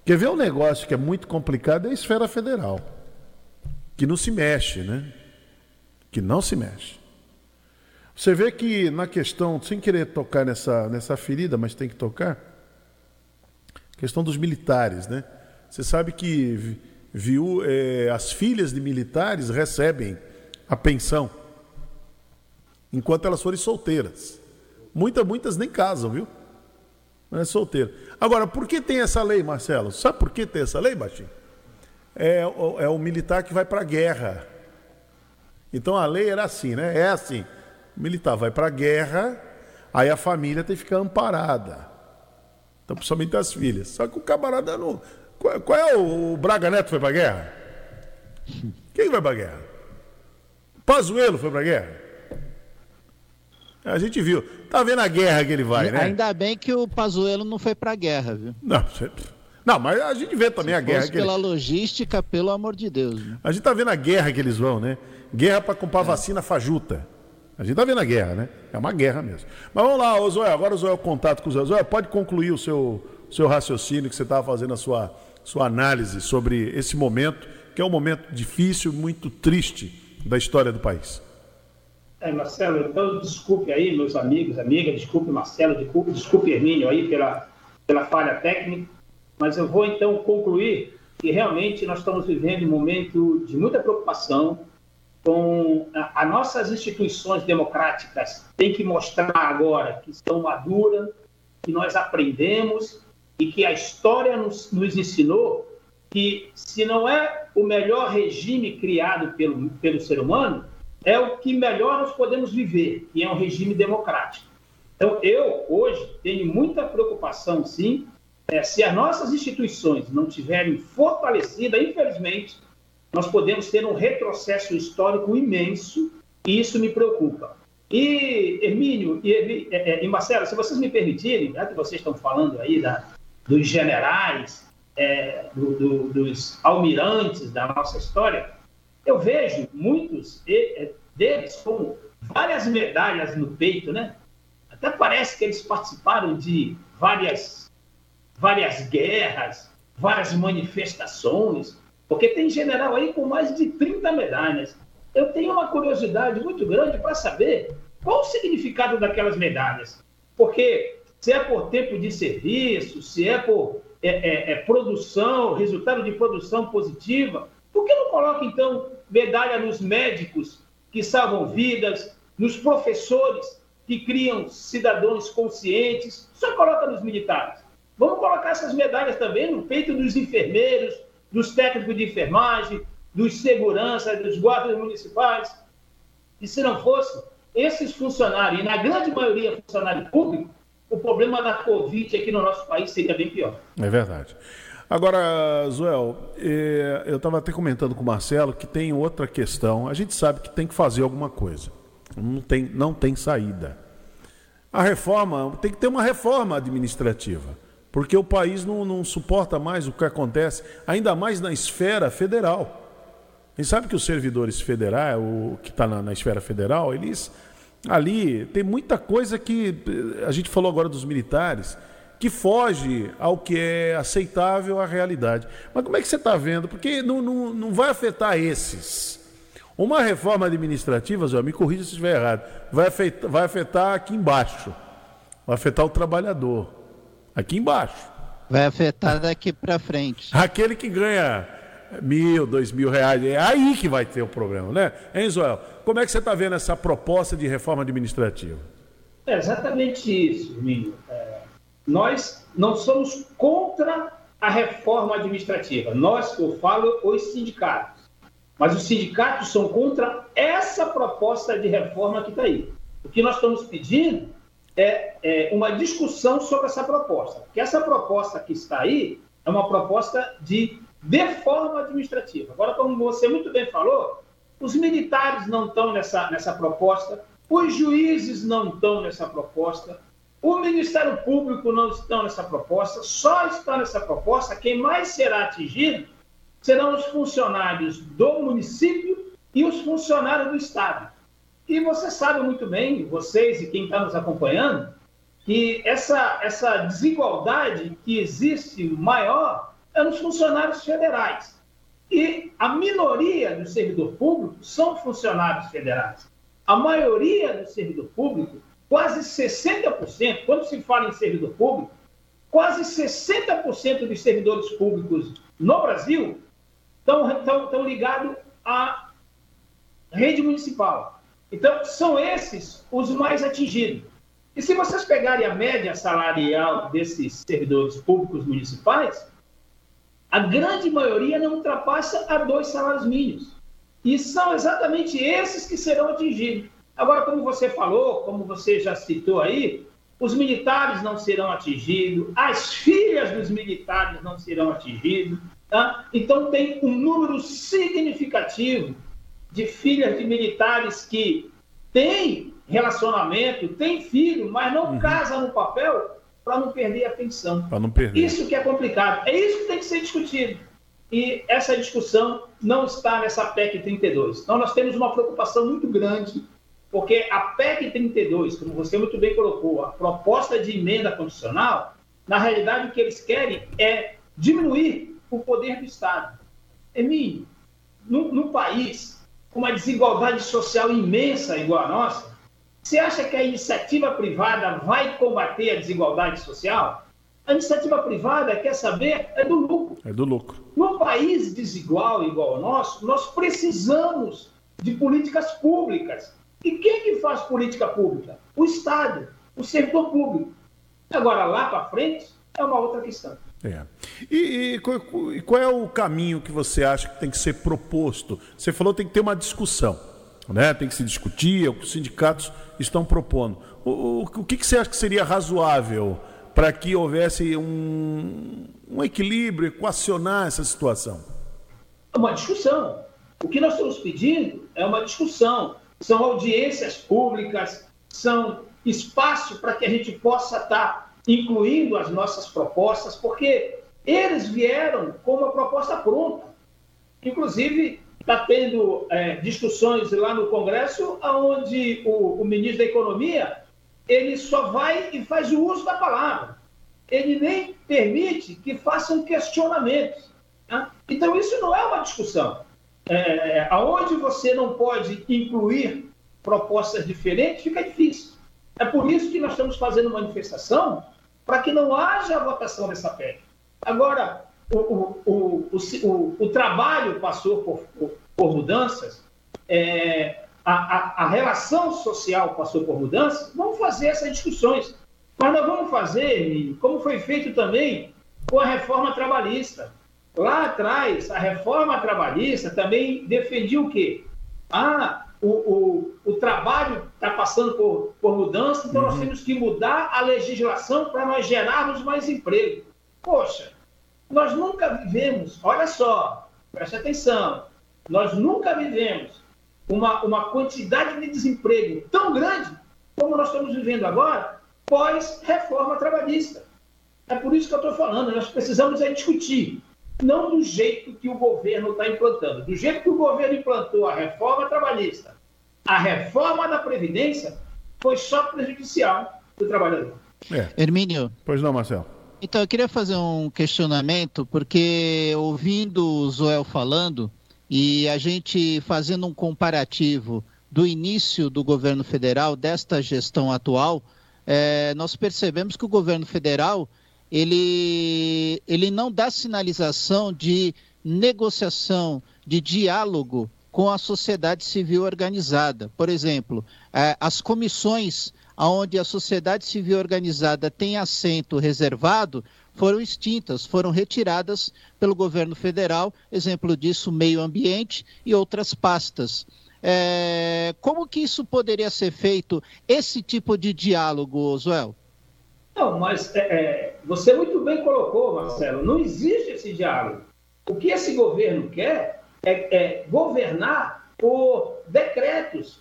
Quer ver um negócio que é muito complicado? É a esfera federal, que não se mexe, né? Você vê que na questão, sem querer tocar nessa ferida, mas tem que tocar, questão dos militares, né? Você sabe que as filhas de militares recebem a pensão enquanto elas forem solteiras. Muitas nem casam, viu? Não é solteira. Agora, por que tem essa lei, Marcelo? Sabe por que tem essa lei, Batinho? É o militar que vai para a guerra. Então a lei era assim, né? É assim. O militar vai para a guerra, aí a família tem que ficar amparada. Então, principalmente as filhas. Só que o camarada não... Qual é o Braga Neto foi para a guerra? Quem vai para a guerra? Pazuello foi para a guerra? A gente viu. Tá vendo a guerra que ele vai, né? Ainda bem que o Pazuello não foi pra guerra, viu? Não, mas a gente vê também a guerra que pela logística, pelo amor de Deus. Né? A gente tá vendo a guerra que eles vão, né? Guerra pra comprar vacina fajuta. A gente tá vendo a guerra, né? É uma guerra mesmo. Mas vamos lá, Ozoel. Agora o Zoel, contato com o Zoel. Zoel, pode concluir o seu raciocínio que você estava fazendo, a sua análise sobre esse momento, que é um momento difícil, muito triste da história do país. Marcelo, então desculpe aí, meus amigos, amiga, desculpe Marcelo, desculpe Hermínio aí pela falha técnica, mas eu vou então concluir que realmente nós estamos vivendo um momento de muita preocupação com as nossas instituições democráticas, tem que mostrar agora que são maduras, que nós aprendemos e que a história nos ensinou que se não é o melhor regime criado pelo ser humano, é o que melhor nós podemos viver, que é um regime democrático. Então, eu, hoje, tenho muita preocupação, sim, se as nossas instituições não tiverem fortalecidas, infelizmente, nós podemos ter um retrocesso histórico imenso, e isso me preocupa. E, Hermínio e Marcelo, se vocês me permitirem, já que vocês estão falando aí dos generais, dos almirantes da nossa história, eu vejo muitos deles com várias medalhas no peito, né? Até parece que eles participaram de várias guerras, várias manifestações, porque tem general aí com mais de 30 medalhas. Eu tenho uma curiosidade muito grande para saber qual o significado daquelas medalhas. Porque se é por tempo de serviço, se é por produção, resultado de produção positiva, por que não coloca, então, medalha nos médicos que salvam vidas, nos professores que criam cidadãos conscientes? Só coloca nos militares. Vamos colocar essas medalhas também no peito dos enfermeiros, dos técnicos de enfermagem, dos seguranças, dos guardas municipais. E se não fosse esses funcionários, e na grande maioria funcionário público, o problema da Covid aqui no nosso país seria bem pior. É verdade. Agora, Zoel, eu estava até comentando com o Marcelo que tem outra questão. A gente sabe que tem que fazer alguma coisa. Não tem saída. A reforma, tem que ter uma reforma administrativa, porque o país não suporta mais o que acontece, ainda mais na esfera federal. A gente sabe que os servidores federais, o que está na esfera federal, eles ali tem muita coisa que a gente falou agora dos militares, que foge ao que é aceitável à realidade. Mas como é que você está vendo? Porque não vai afetar esses. Uma reforma administrativa, Zé, me corrija se estiver errado, vai afetar aqui embaixo. Vai afetar o trabalhador. Aqui embaixo. Vai afetar daqui para frente. Aquele que ganha 1.000, 2.000 reais, é aí que vai ter o problema, né? Hein, Zoel? Como é que você está vendo essa proposta de reforma administrativa? É exatamente isso, Hermínio. Nós não somos contra a reforma administrativa. Nós, eu falo, os sindicatos. Mas os sindicatos são contra essa proposta de reforma que está aí. O que nós estamos pedindo é uma discussão sobre essa proposta. Porque essa proposta que está aí é uma proposta de reforma administrativa. Agora, como você muito bem falou, os militares não estão nessa proposta, os juízes não estão nessa proposta, o Ministério Público não está nessa proposta, só está nessa proposta quem mais será atingido serão os funcionários do município e os funcionários do Estado. E você sabe muito bem, vocês e quem está nos acompanhando, que essa desigualdade que existe maior é nos funcionários federais. E a minoria do servidor público são funcionários federais. A maioria do servidor público, quase 60%, quando se fala em servidor público, quase 60% dos servidores públicos no Brasil estão ligados à rede municipal. Então, são esses os mais atingidos. E se vocês pegarem a média salarial desses servidores públicos municipais, a grande maioria não ultrapassa a 2 salários mínimos. E são exatamente esses que serão atingidos. Agora, como você falou, como você já citou aí, os militares não serão atingidos, as filhas dos militares não serão atingidas, tá? Então, tem um número significativo de filhas de militares que têm relacionamento, tem filho, mas não casa no papel para não perder a pensão. Para não perder. Isso que é complicado. É isso que tem que ser discutido. E essa discussão não está nessa PEC 32. Então, nós temos uma preocupação muito grande, porque a PEC 32, como você muito bem colocou, a proposta de emenda constitucional, na realidade, o que eles querem é diminuir o poder do Estado. Hermínio, num país com uma desigualdade social imensa igual a nossa, você acha que a iniciativa privada vai combater a desigualdade social? A iniciativa privada, quer saber, é do lucro. É do lucro. Num país desigual igual ao nosso, nós precisamos de políticas públicas. E quem que faz política pública? O Estado, o setor público. Agora, lá para frente, é uma outra questão. É. E qual é o caminho que você acha que tem que ser proposto? Você falou que tem que ter uma discussão, né? Tem que se discutir, é o que os sindicatos estão propondo. O que você acha que seria razoável para que houvesse um equilíbrio, equacionar essa situação? É uma discussão. O que nós estamos pedindo é uma discussão. São audiências públicas, são espaço para que a gente possa estar incluindo as nossas propostas, porque eles vieram com uma proposta pronta. Inclusive, está tendo discussões lá no Congresso, onde o ministro da Economia... ele só vai e faz o uso da palavra. Ele nem permite que façam questionamentos. Né? Então, isso não é uma discussão. Aonde você não pode incluir propostas diferentes, fica difícil. É por isso que nós estamos fazendo manifestação, para que não haja votação dessa PEC. Agora, o trabalho passou por mudanças... A relação social passou por mudanças, vamos fazer essas discussões. Mas nós vamos fazer, como foi feito também com a reforma trabalhista. Lá atrás, a reforma trabalhista também defendia o quê? O trabalho está passando por mudança, então nós temos que mudar a legislação para nós gerarmos mais emprego. Poxa, nós nunca vivemos, olha só, preste atenção, nós nunca vivemos uma quantidade de desemprego tão grande como nós estamos vivendo agora, pós-reforma trabalhista. É por isso que eu estou falando, nós precisamos discutir, não do jeito que o governo está implantando. Do jeito que o governo implantou a reforma trabalhista, a reforma da Previdência, foi só prejudicial do trabalhador. Hermínio. Pois não, Marcelo. Então, eu queria fazer um questionamento, porque ouvindo o Zoel falando... E a gente fazendo um comparativo do início do governo federal, desta gestão atual, nós percebemos que o governo federal, ele não dá sinalização de negociação, de diálogo com a sociedade civil organizada. Por exemplo, as comissões onde a sociedade civil organizada tem assento reservado, foram extintas, foram retiradas pelo governo federal, exemplo disso, meio ambiente e outras pastas. Como que isso poderia ser feito, esse tipo de diálogo, Oswaldo? Não, mas você muito bem colocou, Marcelo, não existe esse diálogo. O que esse governo quer é governar por decretos,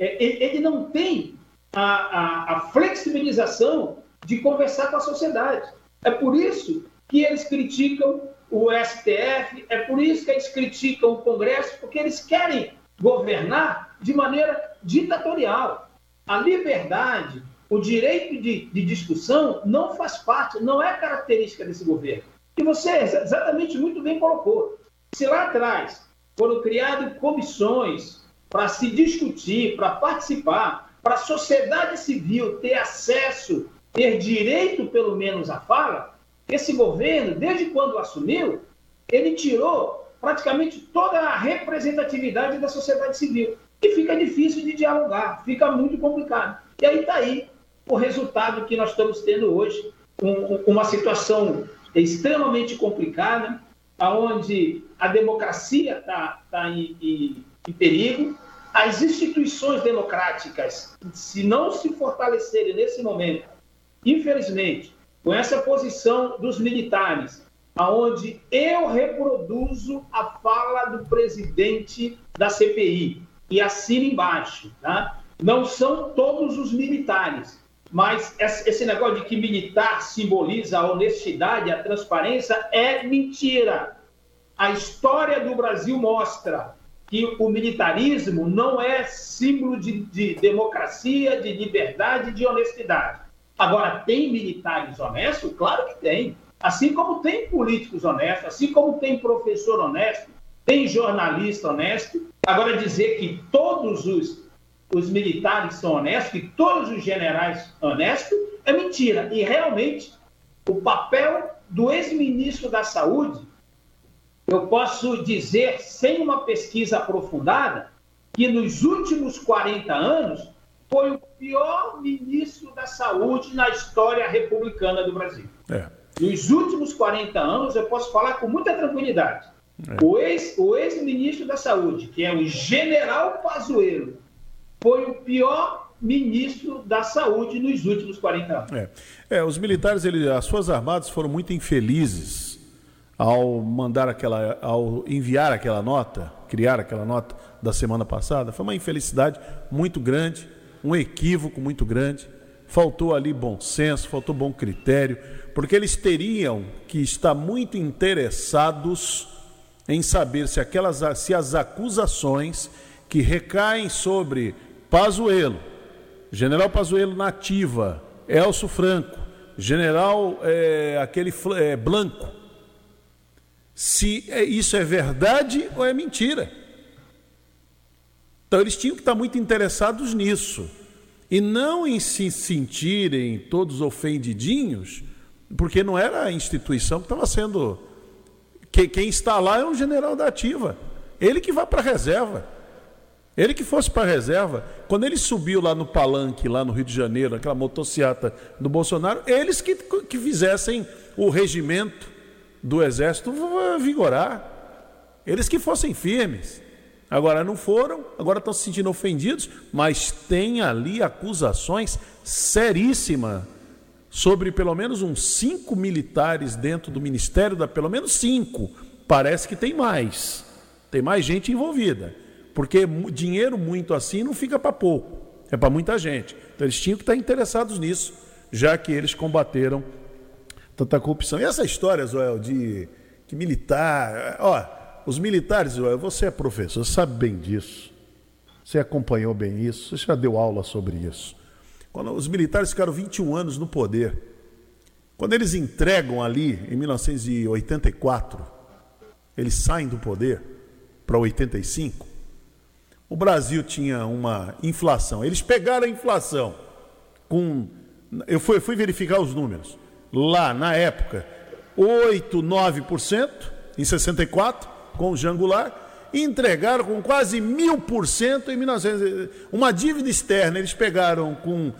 ele não tem a flexibilização de conversar com a sociedade. É por isso que eles criticam o STF, é por isso que eles criticam o Congresso, porque eles querem governar de maneira ditatorial. A liberdade, o direito de discussão não faz parte, não é característica desse governo. E você exatamente muito bem colocou. Se lá atrás foram criadas comissões para se discutir, para participar, para a sociedade civil ter acesso... ter direito, pelo menos, à fala, esse governo, desde quando assumiu, ele tirou praticamente toda a representatividade da sociedade civil. E fica difícil de dialogar, fica muito complicado. E aí está aí o resultado que nós estamos tendo hoje, uma situação extremamente complicada, onde a democracia está em perigo, as instituições democráticas, se não se fortalecerem nesse momento, infelizmente, com essa posição dos militares, onde eu reproduzo a fala do presidente da CPI, e assina embaixo, tá? Não são todos os militares, mas esse negócio de que militar simboliza a honestidade, a transparência, é mentira. A história do Brasil mostra que o militarismo não é símbolo de democracia, de liberdade, de honestidade. Agora, tem militares honestos? Claro que tem. Assim como tem políticos honestos, assim como tem professor honesto, tem jornalista honesto. Agora, dizer que todos os militares são honestos, que todos os generais são honestos, é mentira. E, realmente, o papel do ex-ministro da Saúde, eu posso dizer, sem uma pesquisa aprofundada, que nos últimos 40 anos foi o pior ministro da Saúde na história republicana do Brasil. Nos últimos 40 anos, eu posso falar com muita tranquilidade. O ex-ministro da Saúde, que é o General Pazuello, foi o pior ministro da Saúde nos últimos 40 anos. Os militares, as Forças Armadas foram muito infelizes ao enviar aquela nota, criar aquela nota da semana passada. Foi uma infelicidade muito grande, um equívoco muito grande. Faltou ali bom senso, faltou bom critério, porque eles teriam que estar muito interessados em saber se as acusações que recaem sobre Pazuello, General Pazuello na ativa, Elcio Franco, General Blanco, se isso é verdade ou é mentira. Então eles tinham que estar muito interessados nisso e não em se sentirem todos ofendidinhos, porque não era a instituição que estava sendo... Quem está lá é um general da ativa, ele que vai para a reserva, ele que fosse para a reserva. Quando ele subiu lá no palanque, lá no Rio de Janeiro, aquela motociata do Bolsonaro, eles que fizessem o regimento do Exército vigorar, eles que fossem firmes. Agora não foram, agora estão se sentindo ofendidos, mas tem ali acusações seríssimas sobre pelo menos uns 5 militares dentro do Ministério, pelo menos 5, parece que tem mais gente envolvida, porque dinheiro muito assim não fica para pouco, é para muita gente. Então eles tinham que estar interessados nisso, já que eles combateram tanta corrupção. E essa história, Zoel, de que militar... os militares, Zoel, você é professor, sabe bem disso. Você acompanhou bem isso, você já deu aula sobre isso. Quando os militares ficaram 21 anos no poder, quando eles entregam ali, em 1984, eles saem do poder para 85, o Brasil tinha uma inflação. Eles pegaram a inflação com... Eu fui verificar os números. Lá, na época, 8%, 9%, em 64%, com o Jangular, e entregaram com quase 1.000% em 1900. Uma dívida externa, eles pegaram com,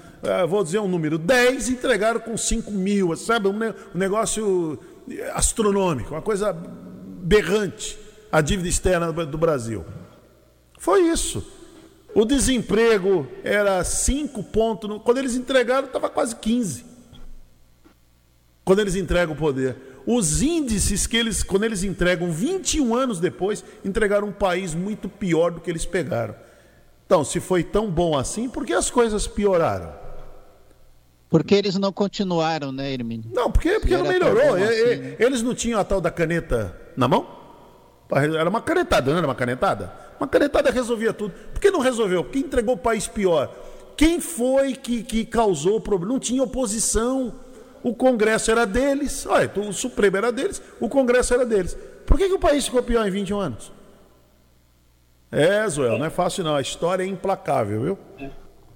vou dizer um número, 10%, e entregaram com 5.000, sabe? Um negócio astronômico, uma coisa berrante, a dívida externa do Brasil. Foi isso. O desemprego era 5 pontos, quando eles entregaram, estava quase 15%. Quando eles entregam o poder, os índices que eles, quando eles entregam 21 anos depois, entregaram um país muito pior do que eles pegaram. Então, se foi tão bom assim, por que as coisas pioraram? Porque eles não continuaram, né, Hermínio? Não, porque não melhorou. Assim, né? Eles não tinham a tal da caneta na mão? Era uma canetada, não era uma canetada? Uma canetada resolvia tudo. Por que não resolveu? Por que entregou o país pior? Quem foi que causou o problema? Não tinha oposição. O Congresso era deles, o Supremo era deles, o Congresso era deles. Por que o país ficou pior em 21 anos? Zoel, não é fácil não, a história é implacável, viu?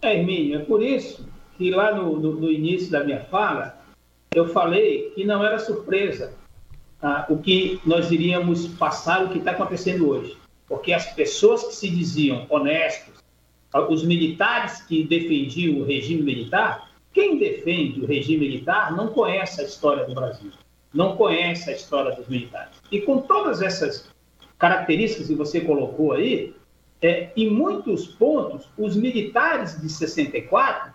Hermínio, é por isso que lá no início da minha fala, eu falei que não era surpresa o que nós iríamos passar, o que está acontecendo hoje. Porque as pessoas que se diziam honestos, os militares que defendiam o regime militar... Quem defende o regime militar não conhece a história do Brasil, não conhece a história dos militares. E com todas essas características que você colocou aí, em muitos pontos, os militares de 64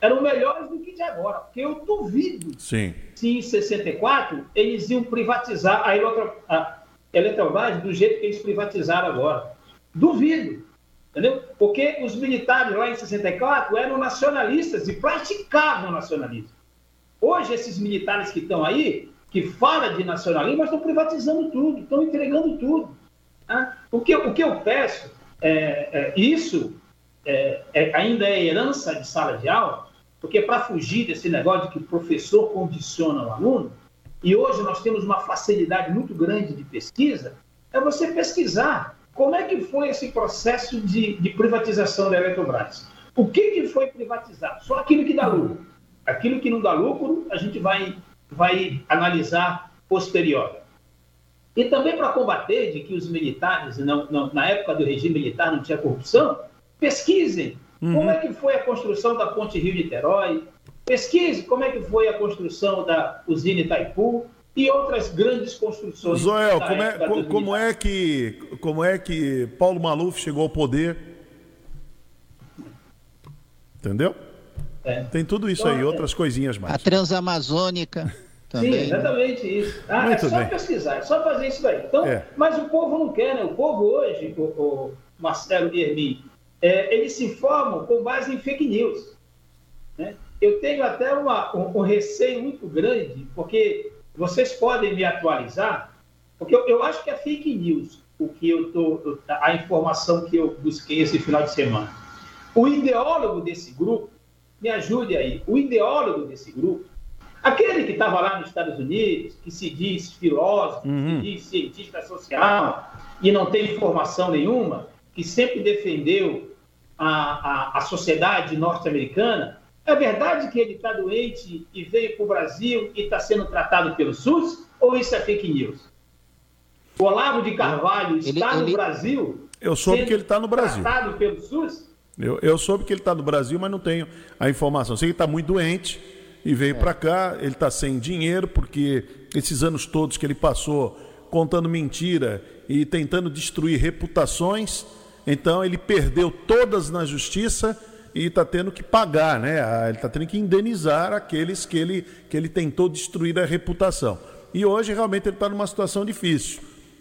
eram melhores do que de agora, porque eu duvido. Sim. Se em 64 eles iam privatizar a Eletrobras do jeito que eles privatizaram agora. Duvido. Entendeu? Porque os militares lá em 64 eram nacionalistas e praticavam nacionalismo. Hoje, esses militares que estão aí, que falam de nacionalismo, mas estão privatizando tudo, estão entregando tudo. Né? O que eu peço, ainda é herança de sala de aula, porque para fugir desse negócio de que o professor condiciona o aluno, e hoje nós temos uma facilidade muito grande de pesquisa, é você pesquisar como é que foi esse processo de privatização da Eletrobras. O que foi privatizado? Só aquilo que dá lucro. Aquilo que não dá lucro, a gente vai analisar posterior. E também para combater de que os militares, na época do regime militar não tinha corrupção, pesquisem. Como é que foi a construção da Ponte Rio-Niterói? Pesquise como é que foi a construção da usina Itaipu e outras grandes construções. Zoel, como é que Paulo Maluf chegou ao poder? Entendeu? É. Tem tudo isso aí, outras coisinhas mais. A Transamazônica também. Sim, exatamente, né? Isso. Muito bem. Pesquisar, é só fazer isso daí. Então, mas o povo não quer, né? O povo hoje, o Marcelo e Hermínio, eles se informam com base em fake news. Né? Eu tenho até um receio muito grande, porque vocês podem me atualizar, porque eu acho que é fake news a informação que eu busquei esse final de semana. O ideólogo desse grupo, me ajude aí, o ideólogo desse grupo, aquele que estava lá nos Estados Unidos, que se diz filósofo, que se diz cientista social e não tem informação nenhuma, que sempre defendeu a sociedade norte-americana, é verdade que ele está doente e veio para o Brasil e está sendo tratado pelo SUS? Ou isso é fake news? O Olavo de Carvalho está no Brasil? Eu soube que ele está no Brasil. Tratado pelo SUS? Eu soube que ele está no Brasil, mas não tenho a informação. Sei que ele está muito doente e veio para cá, ele está sem dinheiro, porque esses anos todos que ele passou contando mentira e tentando destruir reputações, então ele perdeu todas na justiça e está tendo que pagar, né? Ele está tendo que indenizar aqueles que ele tentou destruir a reputação. E hoje, realmente, ele está numa situação difícil.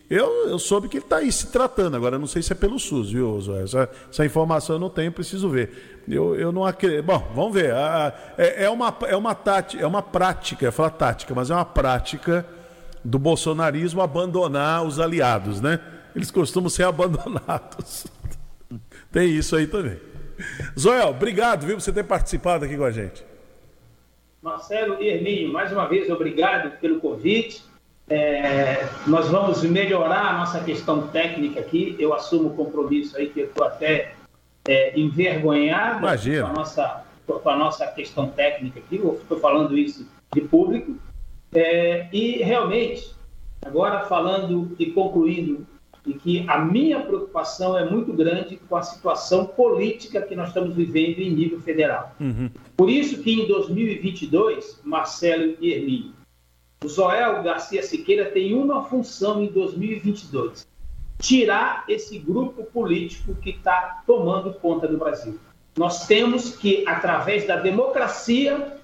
Eu soube que ele está aí se tratando. Agora, não sei se é pelo SUS, viu, Zé? Essa informação eu não tenho, preciso ver. Eu não acredito. Bom, vamos ver. É uma prática do bolsonarismo abandonar os aliados, né? Eles costumam ser abandonados. Tem isso aí também. Zoel, obrigado, viu, por você ter participado aqui com a gente. Marcelo e Hermínio, mais uma vez, obrigado pelo convite. Nós vamos melhorar a nossa questão técnica aqui. Eu assumo o compromisso aí, que eu estou até envergonhado. Imagina. Com a nossa questão técnica aqui. Eu estou falando isso de público. E, realmente, agora falando e concluindo, e que a minha preocupação é muito grande com a situação política que nós estamos vivendo em nível federal. Por isso que em 2022, Marcelo e Hermínio, o Zoel Garcia Siqueira tem uma função em 2022, tirar esse grupo político que está tomando conta do Brasil. Nós temos que, através da democracia,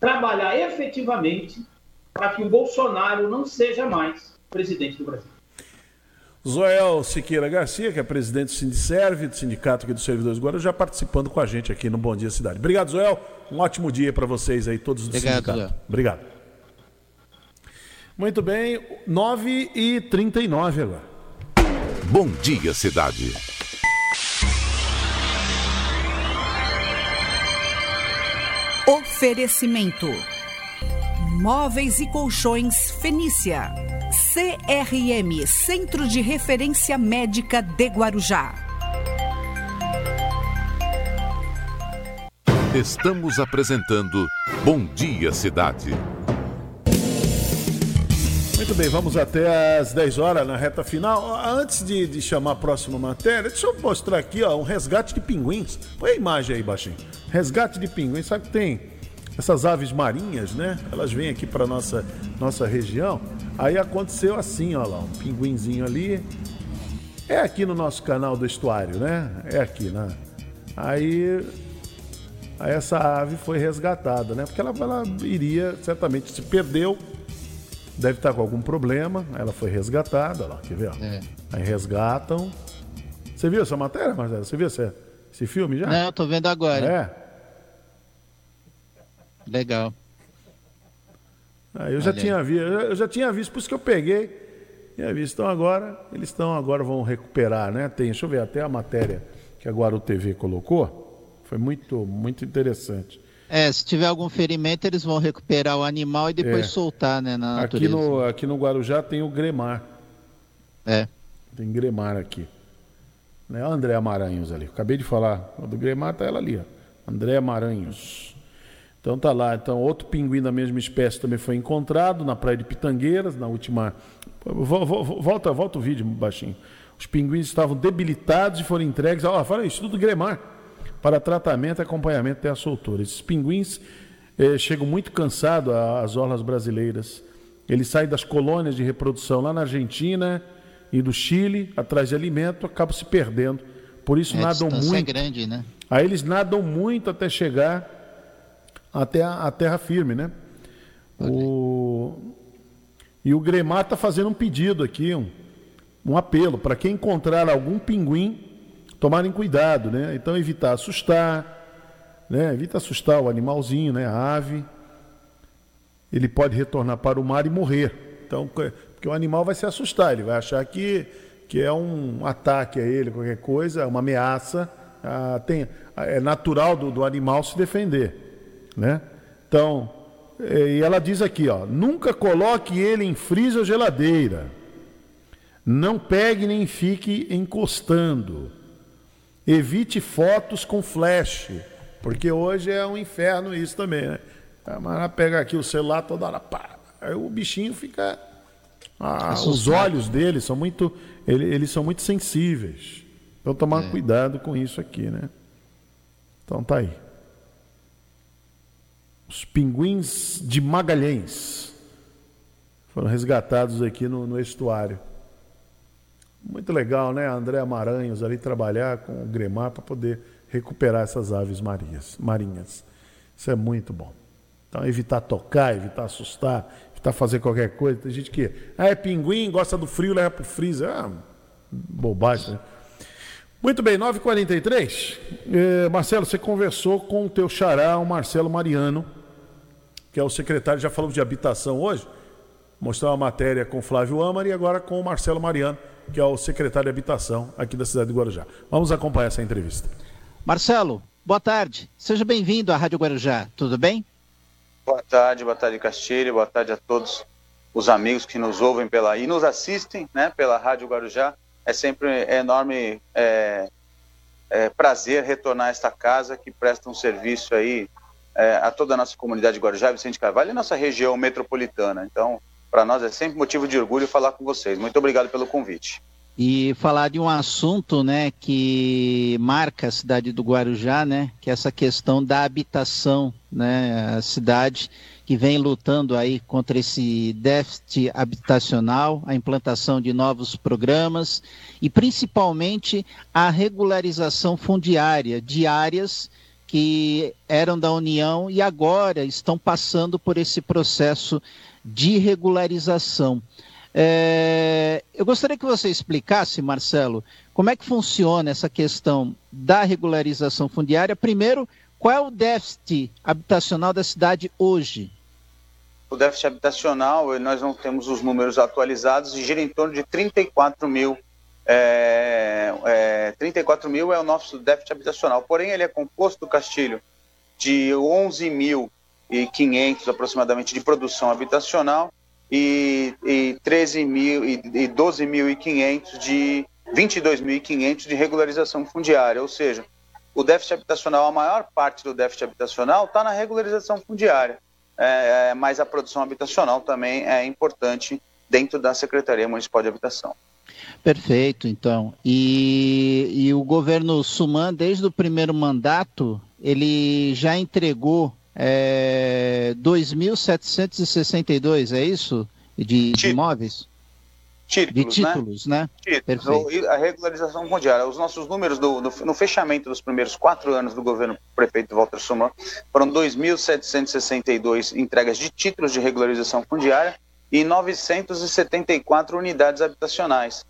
trabalhar efetivamente para que o Bolsonaro não seja mais presidente do Brasil. Zoel Siqueira Garcia, que é presidente do Sindiserve, do Sindicato aqui dos Servidores do Guarujá, participando com a gente aqui no Bom Dia Cidade. Obrigado, Zoel. Um ótimo dia para vocês aí, todos do sindicato. Zoel. Obrigado. Muito bem, 9h39 agora. Bom Dia Cidade. Oferecimento. Móveis e Colchões Fenícia. CRM, Centro de Referência Médica de Guarujá. Estamos apresentando Bom Dia Cidade. Muito bem, vamos até às 10 horas na reta final. Antes de chamar a próxima matéria, deixa eu mostrar aqui, ó, um resgate de pinguins. Põe a imagem aí, baixinho. Resgate de pinguins, sabe que tem... Essas aves marinhas, né? Elas vêm aqui para nossa região. Aí aconteceu assim, ó lá, um pinguinzinho ali. É aqui no nosso canal do estuário, né? É aqui, né? Aí essa ave foi resgatada, né? Porque ela iria, certamente, se perdeu. Deve estar com algum problema. Ela foi resgatada, ó lá, quer ver? Ó. Aí resgatam. Você viu essa matéria, Marcelo? Você viu esse filme já? Não, eu tô vendo agora. É. Legal. Ah, eu já tinha visto, por isso que eu peguei. Tinha visto. Então agora, vão recuperar, né? Deixa eu ver até a matéria que a GuaruTV colocou. Foi muito, muito interessante. É, se tiver algum ferimento, eles vão recuperar o animal e depois soltar, né, na natureza. Aqui no Guarujá tem o Gremar. É. Tem Gremar aqui. Né? André Maranhos ali. Acabei de falar. O do Gremar tá ela ali, ó. André Maranhos. Então tá lá. Então, outro pinguim da mesma espécie também foi encontrado na Praia de Pitangueiras, na última... Volta o vídeo, baixinho. Os pinguins estavam debilitados e foram entregues... Fala isso, tudo Gremar. Para tratamento e acompanhamento até a soltura. Esses pinguins chegam muito cansados às orlas brasileiras. Eles saem das colônias de reprodução lá na Argentina e do Chile, atrás de alimento, acabam se perdendo. Por isso nadam muito. É grande, né? Aí eles nadam muito até chegar até a terra firme, né? E o Gremar está fazendo um pedido aqui, um apelo, para quem encontrar algum pinguim, tomarem cuidado, né? Então evitar assustar, né? Evita assustar o animalzinho, né? A ave. Ele pode retornar para o mar e morrer. Então, porque o animal vai se assustar, ele vai achar que é um ataque a ele, qualquer coisa, uma ameaça. É natural do animal se defender, né? Então, e ela diz aqui, ó, nunca coloque ele em freezer ou geladeira. Não pegue nem fique encostando. Evite fotos com flash, porque hoje é um inferno isso também, né? Mas pega aqui o celular toda hora, pá. Aí o bichinho fica... os olhos dele são muito... Eles são muito sensíveis. Então tomar cuidado com isso aqui, né? Então tá aí. Os pinguins de Magalhães foram resgatados aqui no estuário. Muito legal, né? André Maranhos ali trabalhar com o Gremar para poder recuperar essas aves marinhas. Isso é muito bom. Então, evitar tocar, evitar assustar, evitar fazer qualquer coisa. Tem gente que é pinguim, gosta do frio, leva para o freezer. Bobagem, né? Muito bem, 9h43. Marcelo, você conversou com o teu xará, o Marcelo Mariano, que é o secretário, já falamos de habitação hoje. Mostrar uma matéria com o Flávio Amar e agora com o Marcelo Mariano, que é o secretário de Habitação aqui da cidade de Guarujá. Vamos acompanhar essa entrevista. Marcelo, boa tarde. Seja bem-vindo à Rádio Guarujá. Tudo bem? Boa tarde, Castilho. Boa tarde a todos os amigos que nos ouvem e nos assistem, né, pela Rádio Guarujá. É sempre um enorme prazer retornar a esta casa que presta um serviço aí a toda a nossa comunidade de Guarujá, Vicente Carvalho e nossa região metropolitana. Então, para nós é sempre motivo de orgulho falar com vocês. Muito obrigado pelo convite. E falar de um assunto, né, que marca a cidade do Guarujá, né, que é essa questão da habitação, né, a cidade que vem lutando aí contra esse déficit habitacional, a implantação de novos programas e principalmente a regularização fundiária de áreas que eram da União e agora estão passando por esse processo de regularização. Eu gostaria que você explicasse, Marcelo, como é que funciona essa questão da regularização fundiária. Primeiro, qual é o déficit habitacional da cidade hoje? O déficit habitacional, nós não temos os números atualizados, e gira em torno de 34 mil. 34 mil é o nosso déficit habitacional, porém ele é composto, do Castilho, de 11 mil e 500 aproximadamente de produção habitacional e 13 mil e 12.500 de 22.500 de regularização fundiária, ou seja, o déficit habitacional, a maior parte do déficit habitacional está na regularização fundiária, mas a produção habitacional também é importante dentro da Secretaria Municipal de Habitação. Perfeito, então. E o governo Suman, desde o primeiro mandato, ele já entregou 2.762, é isso? De imóveis? Títulos, né? Títulos, né? A regularização fundiária. Os nossos números no fechamento dos primeiros 4 anos do governo prefeito Walter Suman foram 2.762 entregas de títulos de regularização fundiária e 974 unidades habitacionais.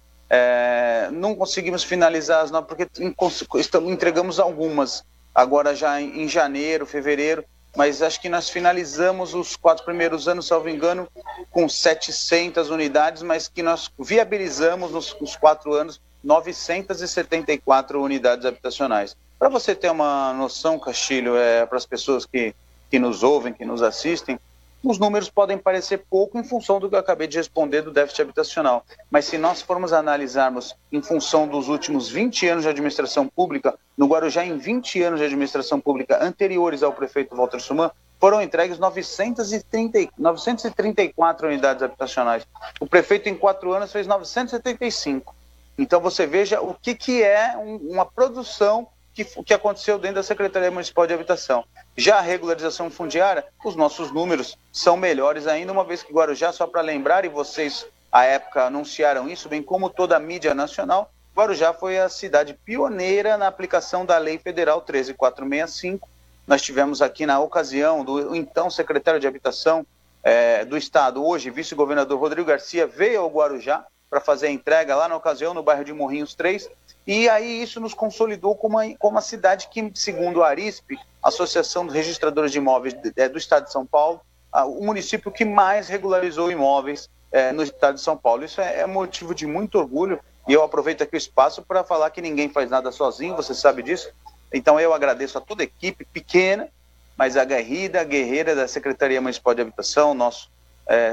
Não conseguimos finalizar as novas, porque entregamos algumas, agora já em janeiro, fevereiro, mas acho que nós finalizamos os 4 primeiros anos, salvo engano, com 700 unidades, mas que nós viabilizamos nos 4 anos 974 unidades habitacionais. Para você ter uma noção, Castilho, para as pessoas que nos ouvem, que nos assistem, os números podem parecer pouco em função do que eu acabei de responder do déficit habitacional. Mas se nós formos analisarmos em função dos últimos 20 anos de administração pública, no Guarujá, em 20 anos de administração pública anteriores ao prefeito Walter Suman, foram entregues 934 unidades habitacionais. O prefeito, em 4 anos, fez 975. Então, você veja o que é uma produção que aconteceu dentro da Secretaria Municipal de Habitação. Já a regularização fundiária, os nossos números são melhores ainda, uma vez que Guarujá, só para lembrar, e vocês à época anunciaram isso, bem como toda a mídia nacional, Guarujá foi a cidade pioneira na aplicação da Lei Federal 13465. Nós tivemos aqui na ocasião do então secretário de Habitação do Estado, hoje vice-governador Rodrigo Garcia, veio ao Guarujá para fazer a entrega lá na ocasião no bairro de Morrinhos 3, e aí isso nos consolidou como a cidade que, segundo a ARISP, Associação dos Registradores de Imóveis do Estado de São Paulo, o município que mais regularizou imóveis no Estado de São Paulo. Isso é motivo de muito orgulho, e eu aproveito aqui o espaço para falar que ninguém faz nada sozinho, você sabe disso. Então eu agradeço a toda a equipe, pequena, mas aguerrida, guerreira da Secretaria Municipal de Habitação, nosso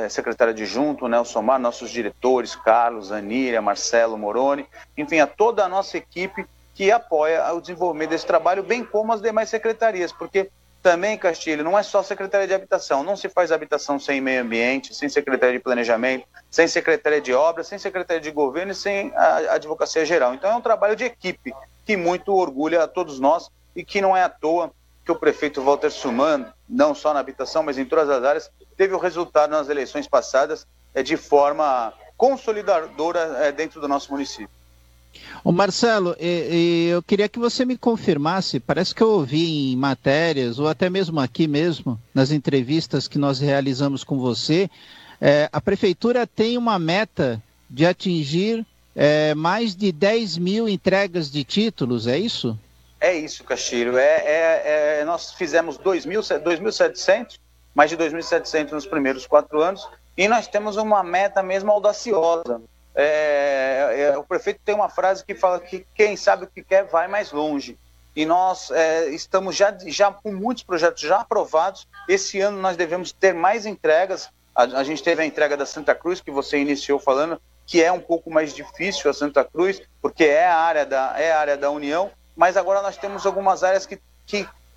secretário adjunto, Nelson Mar, nossos diretores, Carlos, Anília, Marcelo, Moroni, enfim, a toda a nossa equipe que apoia o desenvolvimento desse trabalho, bem como as demais secretarias, porque também, Castilho, não é só Secretaria de Habitação, não se faz habitação sem meio ambiente, sem Secretaria de Planejamento, sem Secretaria de Obras, sem Secretaria de Governo e sem a Advocacia Geral. Então é um trabalho de equipe que muito orgulha a todos nós e que não é à toa que o prefeito Walter Suman, não só na habitação, mas em todas as áreas, teve o resultado nas eleições passadas de forma consolidadora dentro do nosso município. Ô Marcelo, eu queria que você me confirmasse, parece que eu ouvi em matérias, ou até mesmo aqui mesmo, nas entrevistas que nós realizamos com você, a prefeitura tem uma meta de atingir mais de 10 mil entregas de títulos, é isso? É isso, Castilho. Nós fizemos 2.700, mais de 2.700 nos primeiros 4 anos, e nós temos uma meta mesmo audaciosa. O prefeito tem uma frase que fala que quem sabe o que quer vai mais longe. E nós estamos já com muitos projetos já aprovados. Esse ano nós devemos ter mais entregas. A gente teve a entrega da Santa Cruz, que você iniciou falando, que é um pouco mais difícil a Santa Cruz, porque é a área da União. Mas agora nós temos algumas áreas que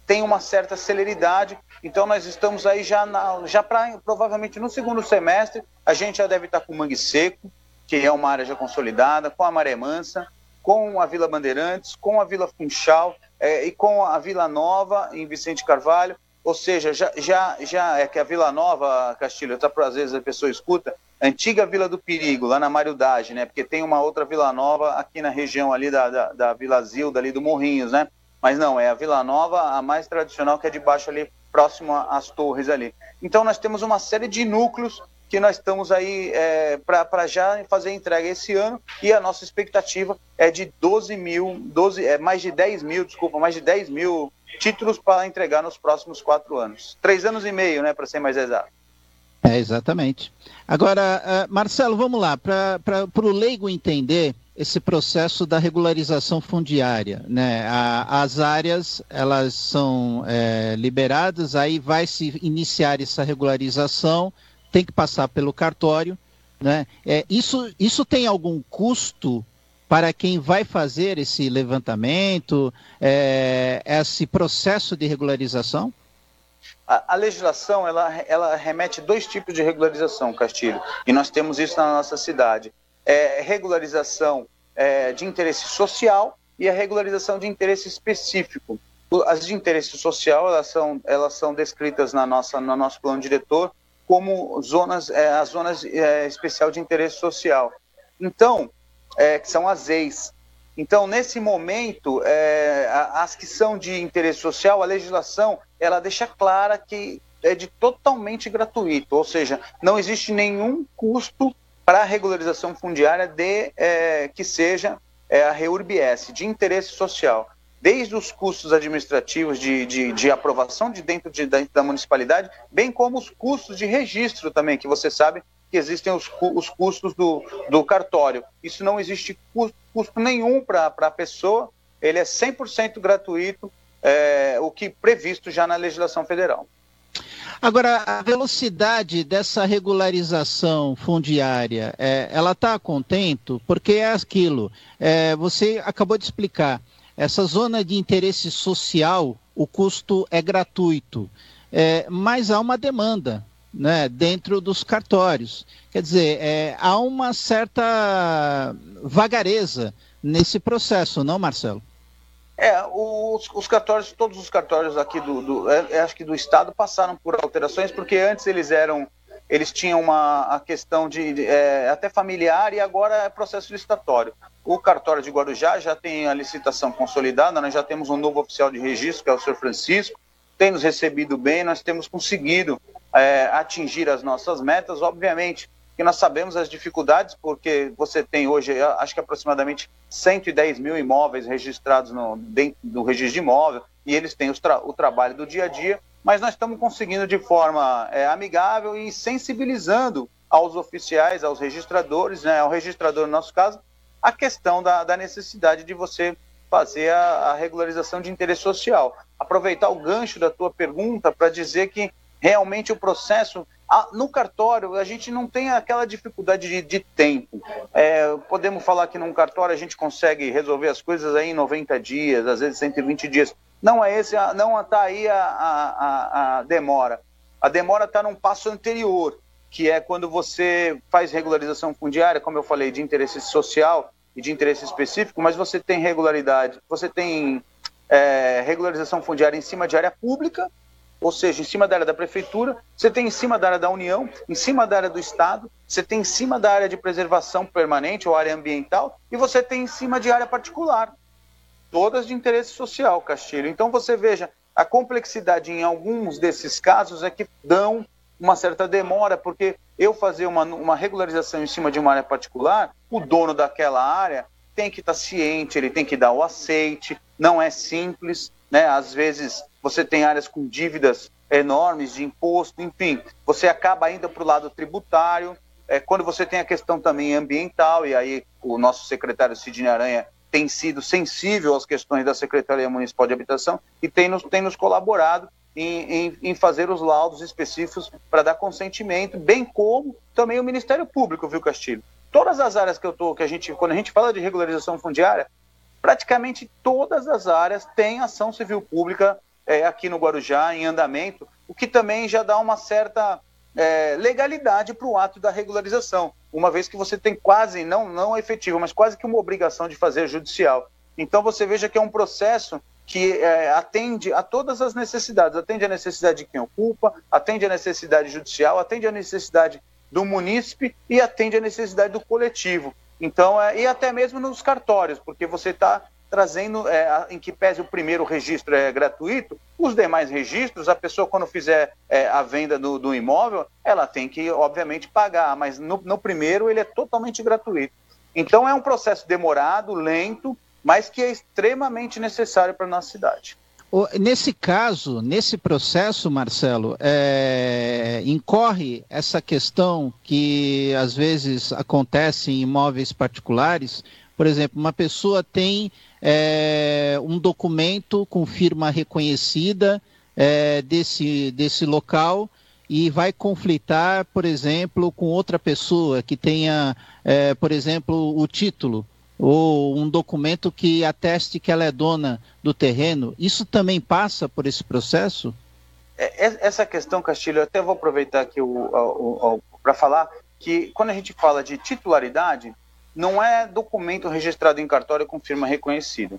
têm uma certa celeridade, então nós estamos aí provavelmente no segundo semestre, a gente já deve estar com o Mangue Seco, que é uma área já consolidada, com a Maré Mansa, com a Vila Bandeirantes, com a Vila Funchal e com a Vila Nova em Vicente Carvalho, ou seja, já é que a Vila Nova, Castilho, às vezes a pessoa escuta, a antiga Vila do Perigo, lá na Mariudade, né? Porque tem uma outra Vila Nova aqui na região ali da Vila Zilda, ali do Morrinhos, né? Mas não, é a Vila Nova, a mais tradicional, que é de baixo ali, próximo às torres ali. Então nós temos uma série de núcleos que nós estamos aí para já fazer entrega esse ano, e a nossa expectativa é de 10 mil títulos para entregar nos próximos 4 anos. 3 anos e meio, né, para ser mais exato. Exatamente. Agora, Marcelo, vamos lá, para o leigo entender esse processo da regularização fundiária, né? As áreas, elas são liberadas, aí vai se iniciar essa regularização, tem que passar pelo cartório, né? Isso tem algum custo para quem vai fazer esse levantamento, esse processo de regularização? A legislação, ela remete 2 tipos de regularização, Castilho, e nós temos isso na nossa cidade. Regularização de interesse social e a regularização de interesse específico. As de interesse social, elas são descritas no nosso plano diretor como as zonas especial de interesse social. Então, que são as EIS. Então, nesse momento, as que são de interesse social, a legislação, ela deixa clara que é de totalmente gratuito, ou seja, não existe nenhum custo para a regularização fundiária de que seja a REURB-S, de interesse social, desde os custos administrativos de aprovação de dentro da municipalidade, bem como os custos de registro também, que você sabe que existem os custos do cartório. Isso não existe custo nenhum para a pessoa, ele é 100% gratuito, o que previsto já na legislação federal. Agora, a velocidade dessa regularização fundiária, ela está a contento? Porque é aquilo, você acabou de explicar, essa zona de interesse social, o custo é gratuito, mas há uma demanda, né, dentro dos cartórios. Quer dizer, há uma certa vagareza nesse processo, não, Marcelo? Os cartórios, todos os cartórios aqui acho que do estado passaram por alterações, porque antes eles tinham a questão de até familiar, e agora é processo licitatório. O cartório de Guarujá já tem a licitação consolidada, nós já temos um novo oficial de registro, que é o senhor Francisco, tem nos recebido bem, nós temos conseguido atingir as nossas metas, obviamente, que nós sabemos as dificuldades, porque você tem hoje, acho que aproximadamente 110 mil imóveis registrados dentro do registro de imóvel, e eles têm o trabalho do dia a dia, mas nós estamos conseguindo de forma amigável e sensibilizando aos oficiais, aos registradores, né, ao registrador no nosso caso, a questão da necessidade de você fazer a regularização de interesse social. Aproveitar o gancho da tua pergunta para dizer que realmente o processo... No cartório, a gente não tem aquela dificuldade de tempo. Podemos falar que num cartório a gente consegue resolver as coisas aí em 90 dias, às vezes 120 dias. Não está aí a demora. A demora está num passo anterior, que é quando você faz regularização fundiária, como eu falei, de interesse social e de interesse específico, mas você tem regularização fundiária em cima de área pública, ou seja, em cima da área da prefeitura, você tem em cima da área da União, em cima da área do Estado, você tem em cima da área de preservação permanente ou área ambiental, e você tem em cima de área particular, todas de interesse social, Castilho. Então você veja, a complexidade em alguns desses casos é que dão uma certa demora, porque eu fazer uma regularização em cima de uma área particular, o dono daquela área tem que estar ciente, ele tem que dar o aceite, não é simples, né? Às vezes... você tem áreas com dívidas enormes de imposto, enfim, você acaba indo para o lado tributário, quando você tem a questão também ambiental, e aí o nosso secretário Sidney Aranha tem sido sensível às questões da Secretaria Municipal de Habitação e tem nos colaborado em fazer os laudos específicos para dar consentimento, bem como também o Ministério Público, viu, Castilho? Todas as áreas quando a gente fala de regularização fundiária, praticamente todas as áreas têm ação civil pública aqui no Guarujá, em andamento, o que também já dá uma certa legalidade para o ato da regularização, uma vez que você tem quase, não efetivo, mas quase que uma obrigação de fazer judicial. Então você veja que é um processo que atende a todas as necessidades, atende a necessidade de quem ocupa, atende a necessidade judicial, atende a necessidade do munícipe e atende a necessidade do coletivo. Então, e até mesmo nos cartórios, porque você está... trazendo, em que pese o primeiro registro é gratuito, os demais registros, a pessoa quando fizer a venda do imóvel, ela tem que, obviamente, pagar, mas no primeiro ele é totalmente gratuito. Então é um processo demorado, lento, mas que é extremamente necessário para a nossa cidade. Nesse caso, nesse processo, Marcelo, incorre essa questão que às vezes acontece em imóveis particulares. Por exemplo, uma pessoa tem um documento com firma reconhecida desse local e vai conflitar, por exemplo, com outra pessoa que tenha, por exemplo, o título ou um documento que ateste que ela é dona do terreno. Isso também passa por esse processo? Essa questão, Castilho, eu até vou aproveitar aqui para falar que quando a gente fala de titularidade... não é documento registrado em cartório com firma reconhecida.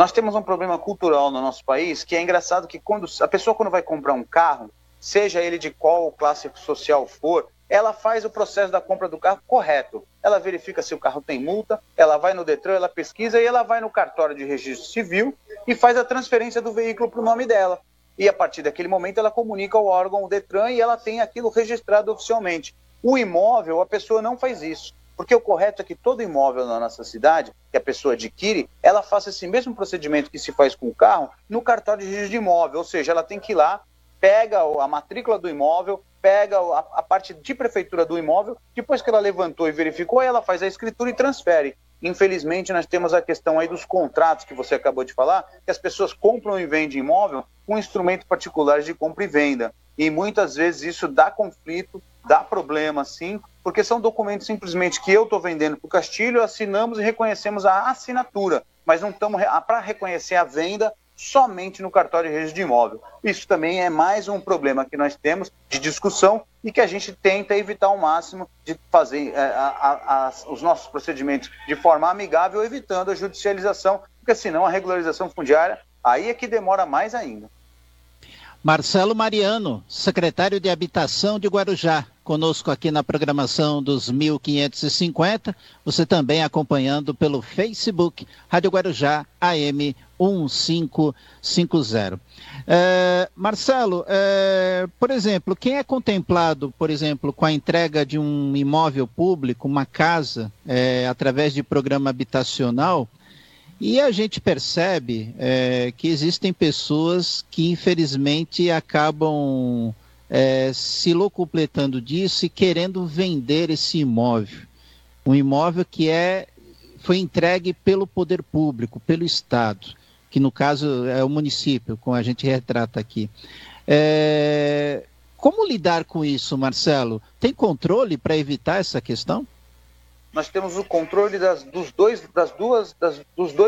Nós temos um problema cultural no nosso país, que é engraçado que a pessoa quando vai comprar um carro, seja ele de qual classe social for, ela faz o processo da compra do carro correto. Ela verifica se o carro tem multa, ela vai no Detran, ela pesquisa e ela vai no cartório de registro civil e faz a transferência do veículo para o nome dela. E a partir daquele momento ela comunica ao órgão, o Detran, e ela tem aquilo registrado oficialmente. O imóvel, a pessoa não faz isso, porque o correto é que todo imóvel na nossa cidade, que a pessoa adquire, ela faça esse mesmo procedimento que se faz com o carro no cartório de registro de imóvel, ou seja, ela tem que ir lá, pega a matrícula do imóvel, pega a parte de prefeitura do imóvel, depois que ela levantou e verificou, ela faz a escritura e transfere. Infelizmente, nós temos a questão aí dos contratos que você acabou de falar, que as pessoas compram e vendem imóvel com instrumentos particulares de compra e venda. E muitas vezes isso dá conflito, dá problema, sim, porque são documentos simplesmente que eu estou vendendo para o Castilho, assinamos e reconhecemos a assinatura, mas não estamos para reconhecer a venda somente no cartório de registro de imóvel. Isso também é mais um problema que nós temos de discussão e que a gente tenta evitar ao máximo de fazer os nossos procedimentos de forma amigável, evitando a judicialização, porque senão a regularização fundiária aí é que demora mais ainda. Marcelo Mariano, secretário de Habitação de Guarujá, conosco aqui na programação dos 1550, você também acompanhando pelo Facebook, Rádio Guarujá AM 1550. Marcelo, por exemplo, quem é contemplado, por exemplo, com a entrega de um imóvel público, uma casa, através de programa habitacional, e a gente percebe que existem pessoas que, infelizmente, acabam se locupletando disso e querendo vender esse imóvel. Um imóvel que foi entregue pelo poder público, pelo Estado, que, no caso, é o município, como a gente retrata aqui. Como lidar com isso, Marcelo? Tem controle para evitar essa questão? Nós temos o controle dos dois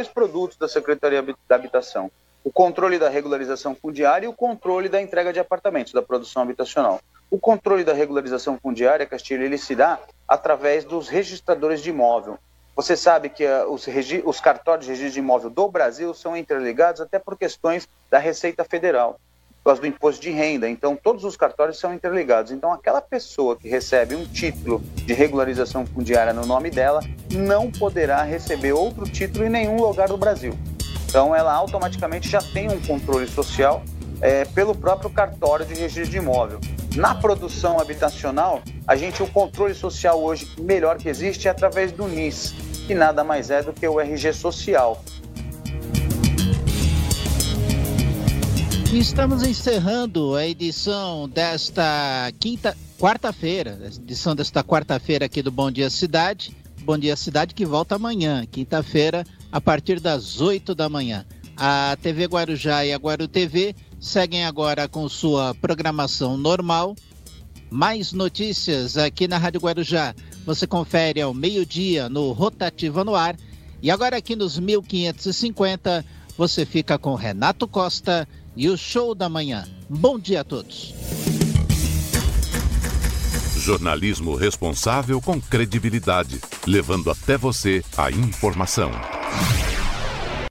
produtos da Secretaria da Habitação. O controle da regularização fundiária e o controle da entrega de apartamentos, da produção habitacional. O controle da regularização fundiária, Castilho, ele se dá através dos registradores de imóvel. Você sabe que os cartórios de registro de imóvel do Brasil são interligados até por questões da Receita Federal, por causa do imposto de renda. Então, todos os cartórios são interligados. Então, aquela pessoa que recebe um título de regularização fundiária no nome dela não poderá receber outro título em nenhum lugar do Brasil. Então, ela automaticamente já tem um controle social pelo próprio cartório de registro de imóvel. Na produção habitacional, o controle social hoje melhor que existe é através do NIS, que nada mais é do que o RG Social. Estamos encerrando a edição desta quarta-feira aqui do Bom Dia Cidade. Bom Dia Cidade que volta amanhã, quinta-feira, a partir das 8 da manhã. A TV Guarujá e a GuaruTV seguem agora com sua programação normal. Mais notícias aqui na Rádio Guarujá. Você confere ao meio-dia no Rotativa no Ar. E agora aqui nos 1550, você fica com Renato Costa e o Show da Manhã. Bom dia a todos. Jornalismo responsável com credibilidade, levando até você a informação.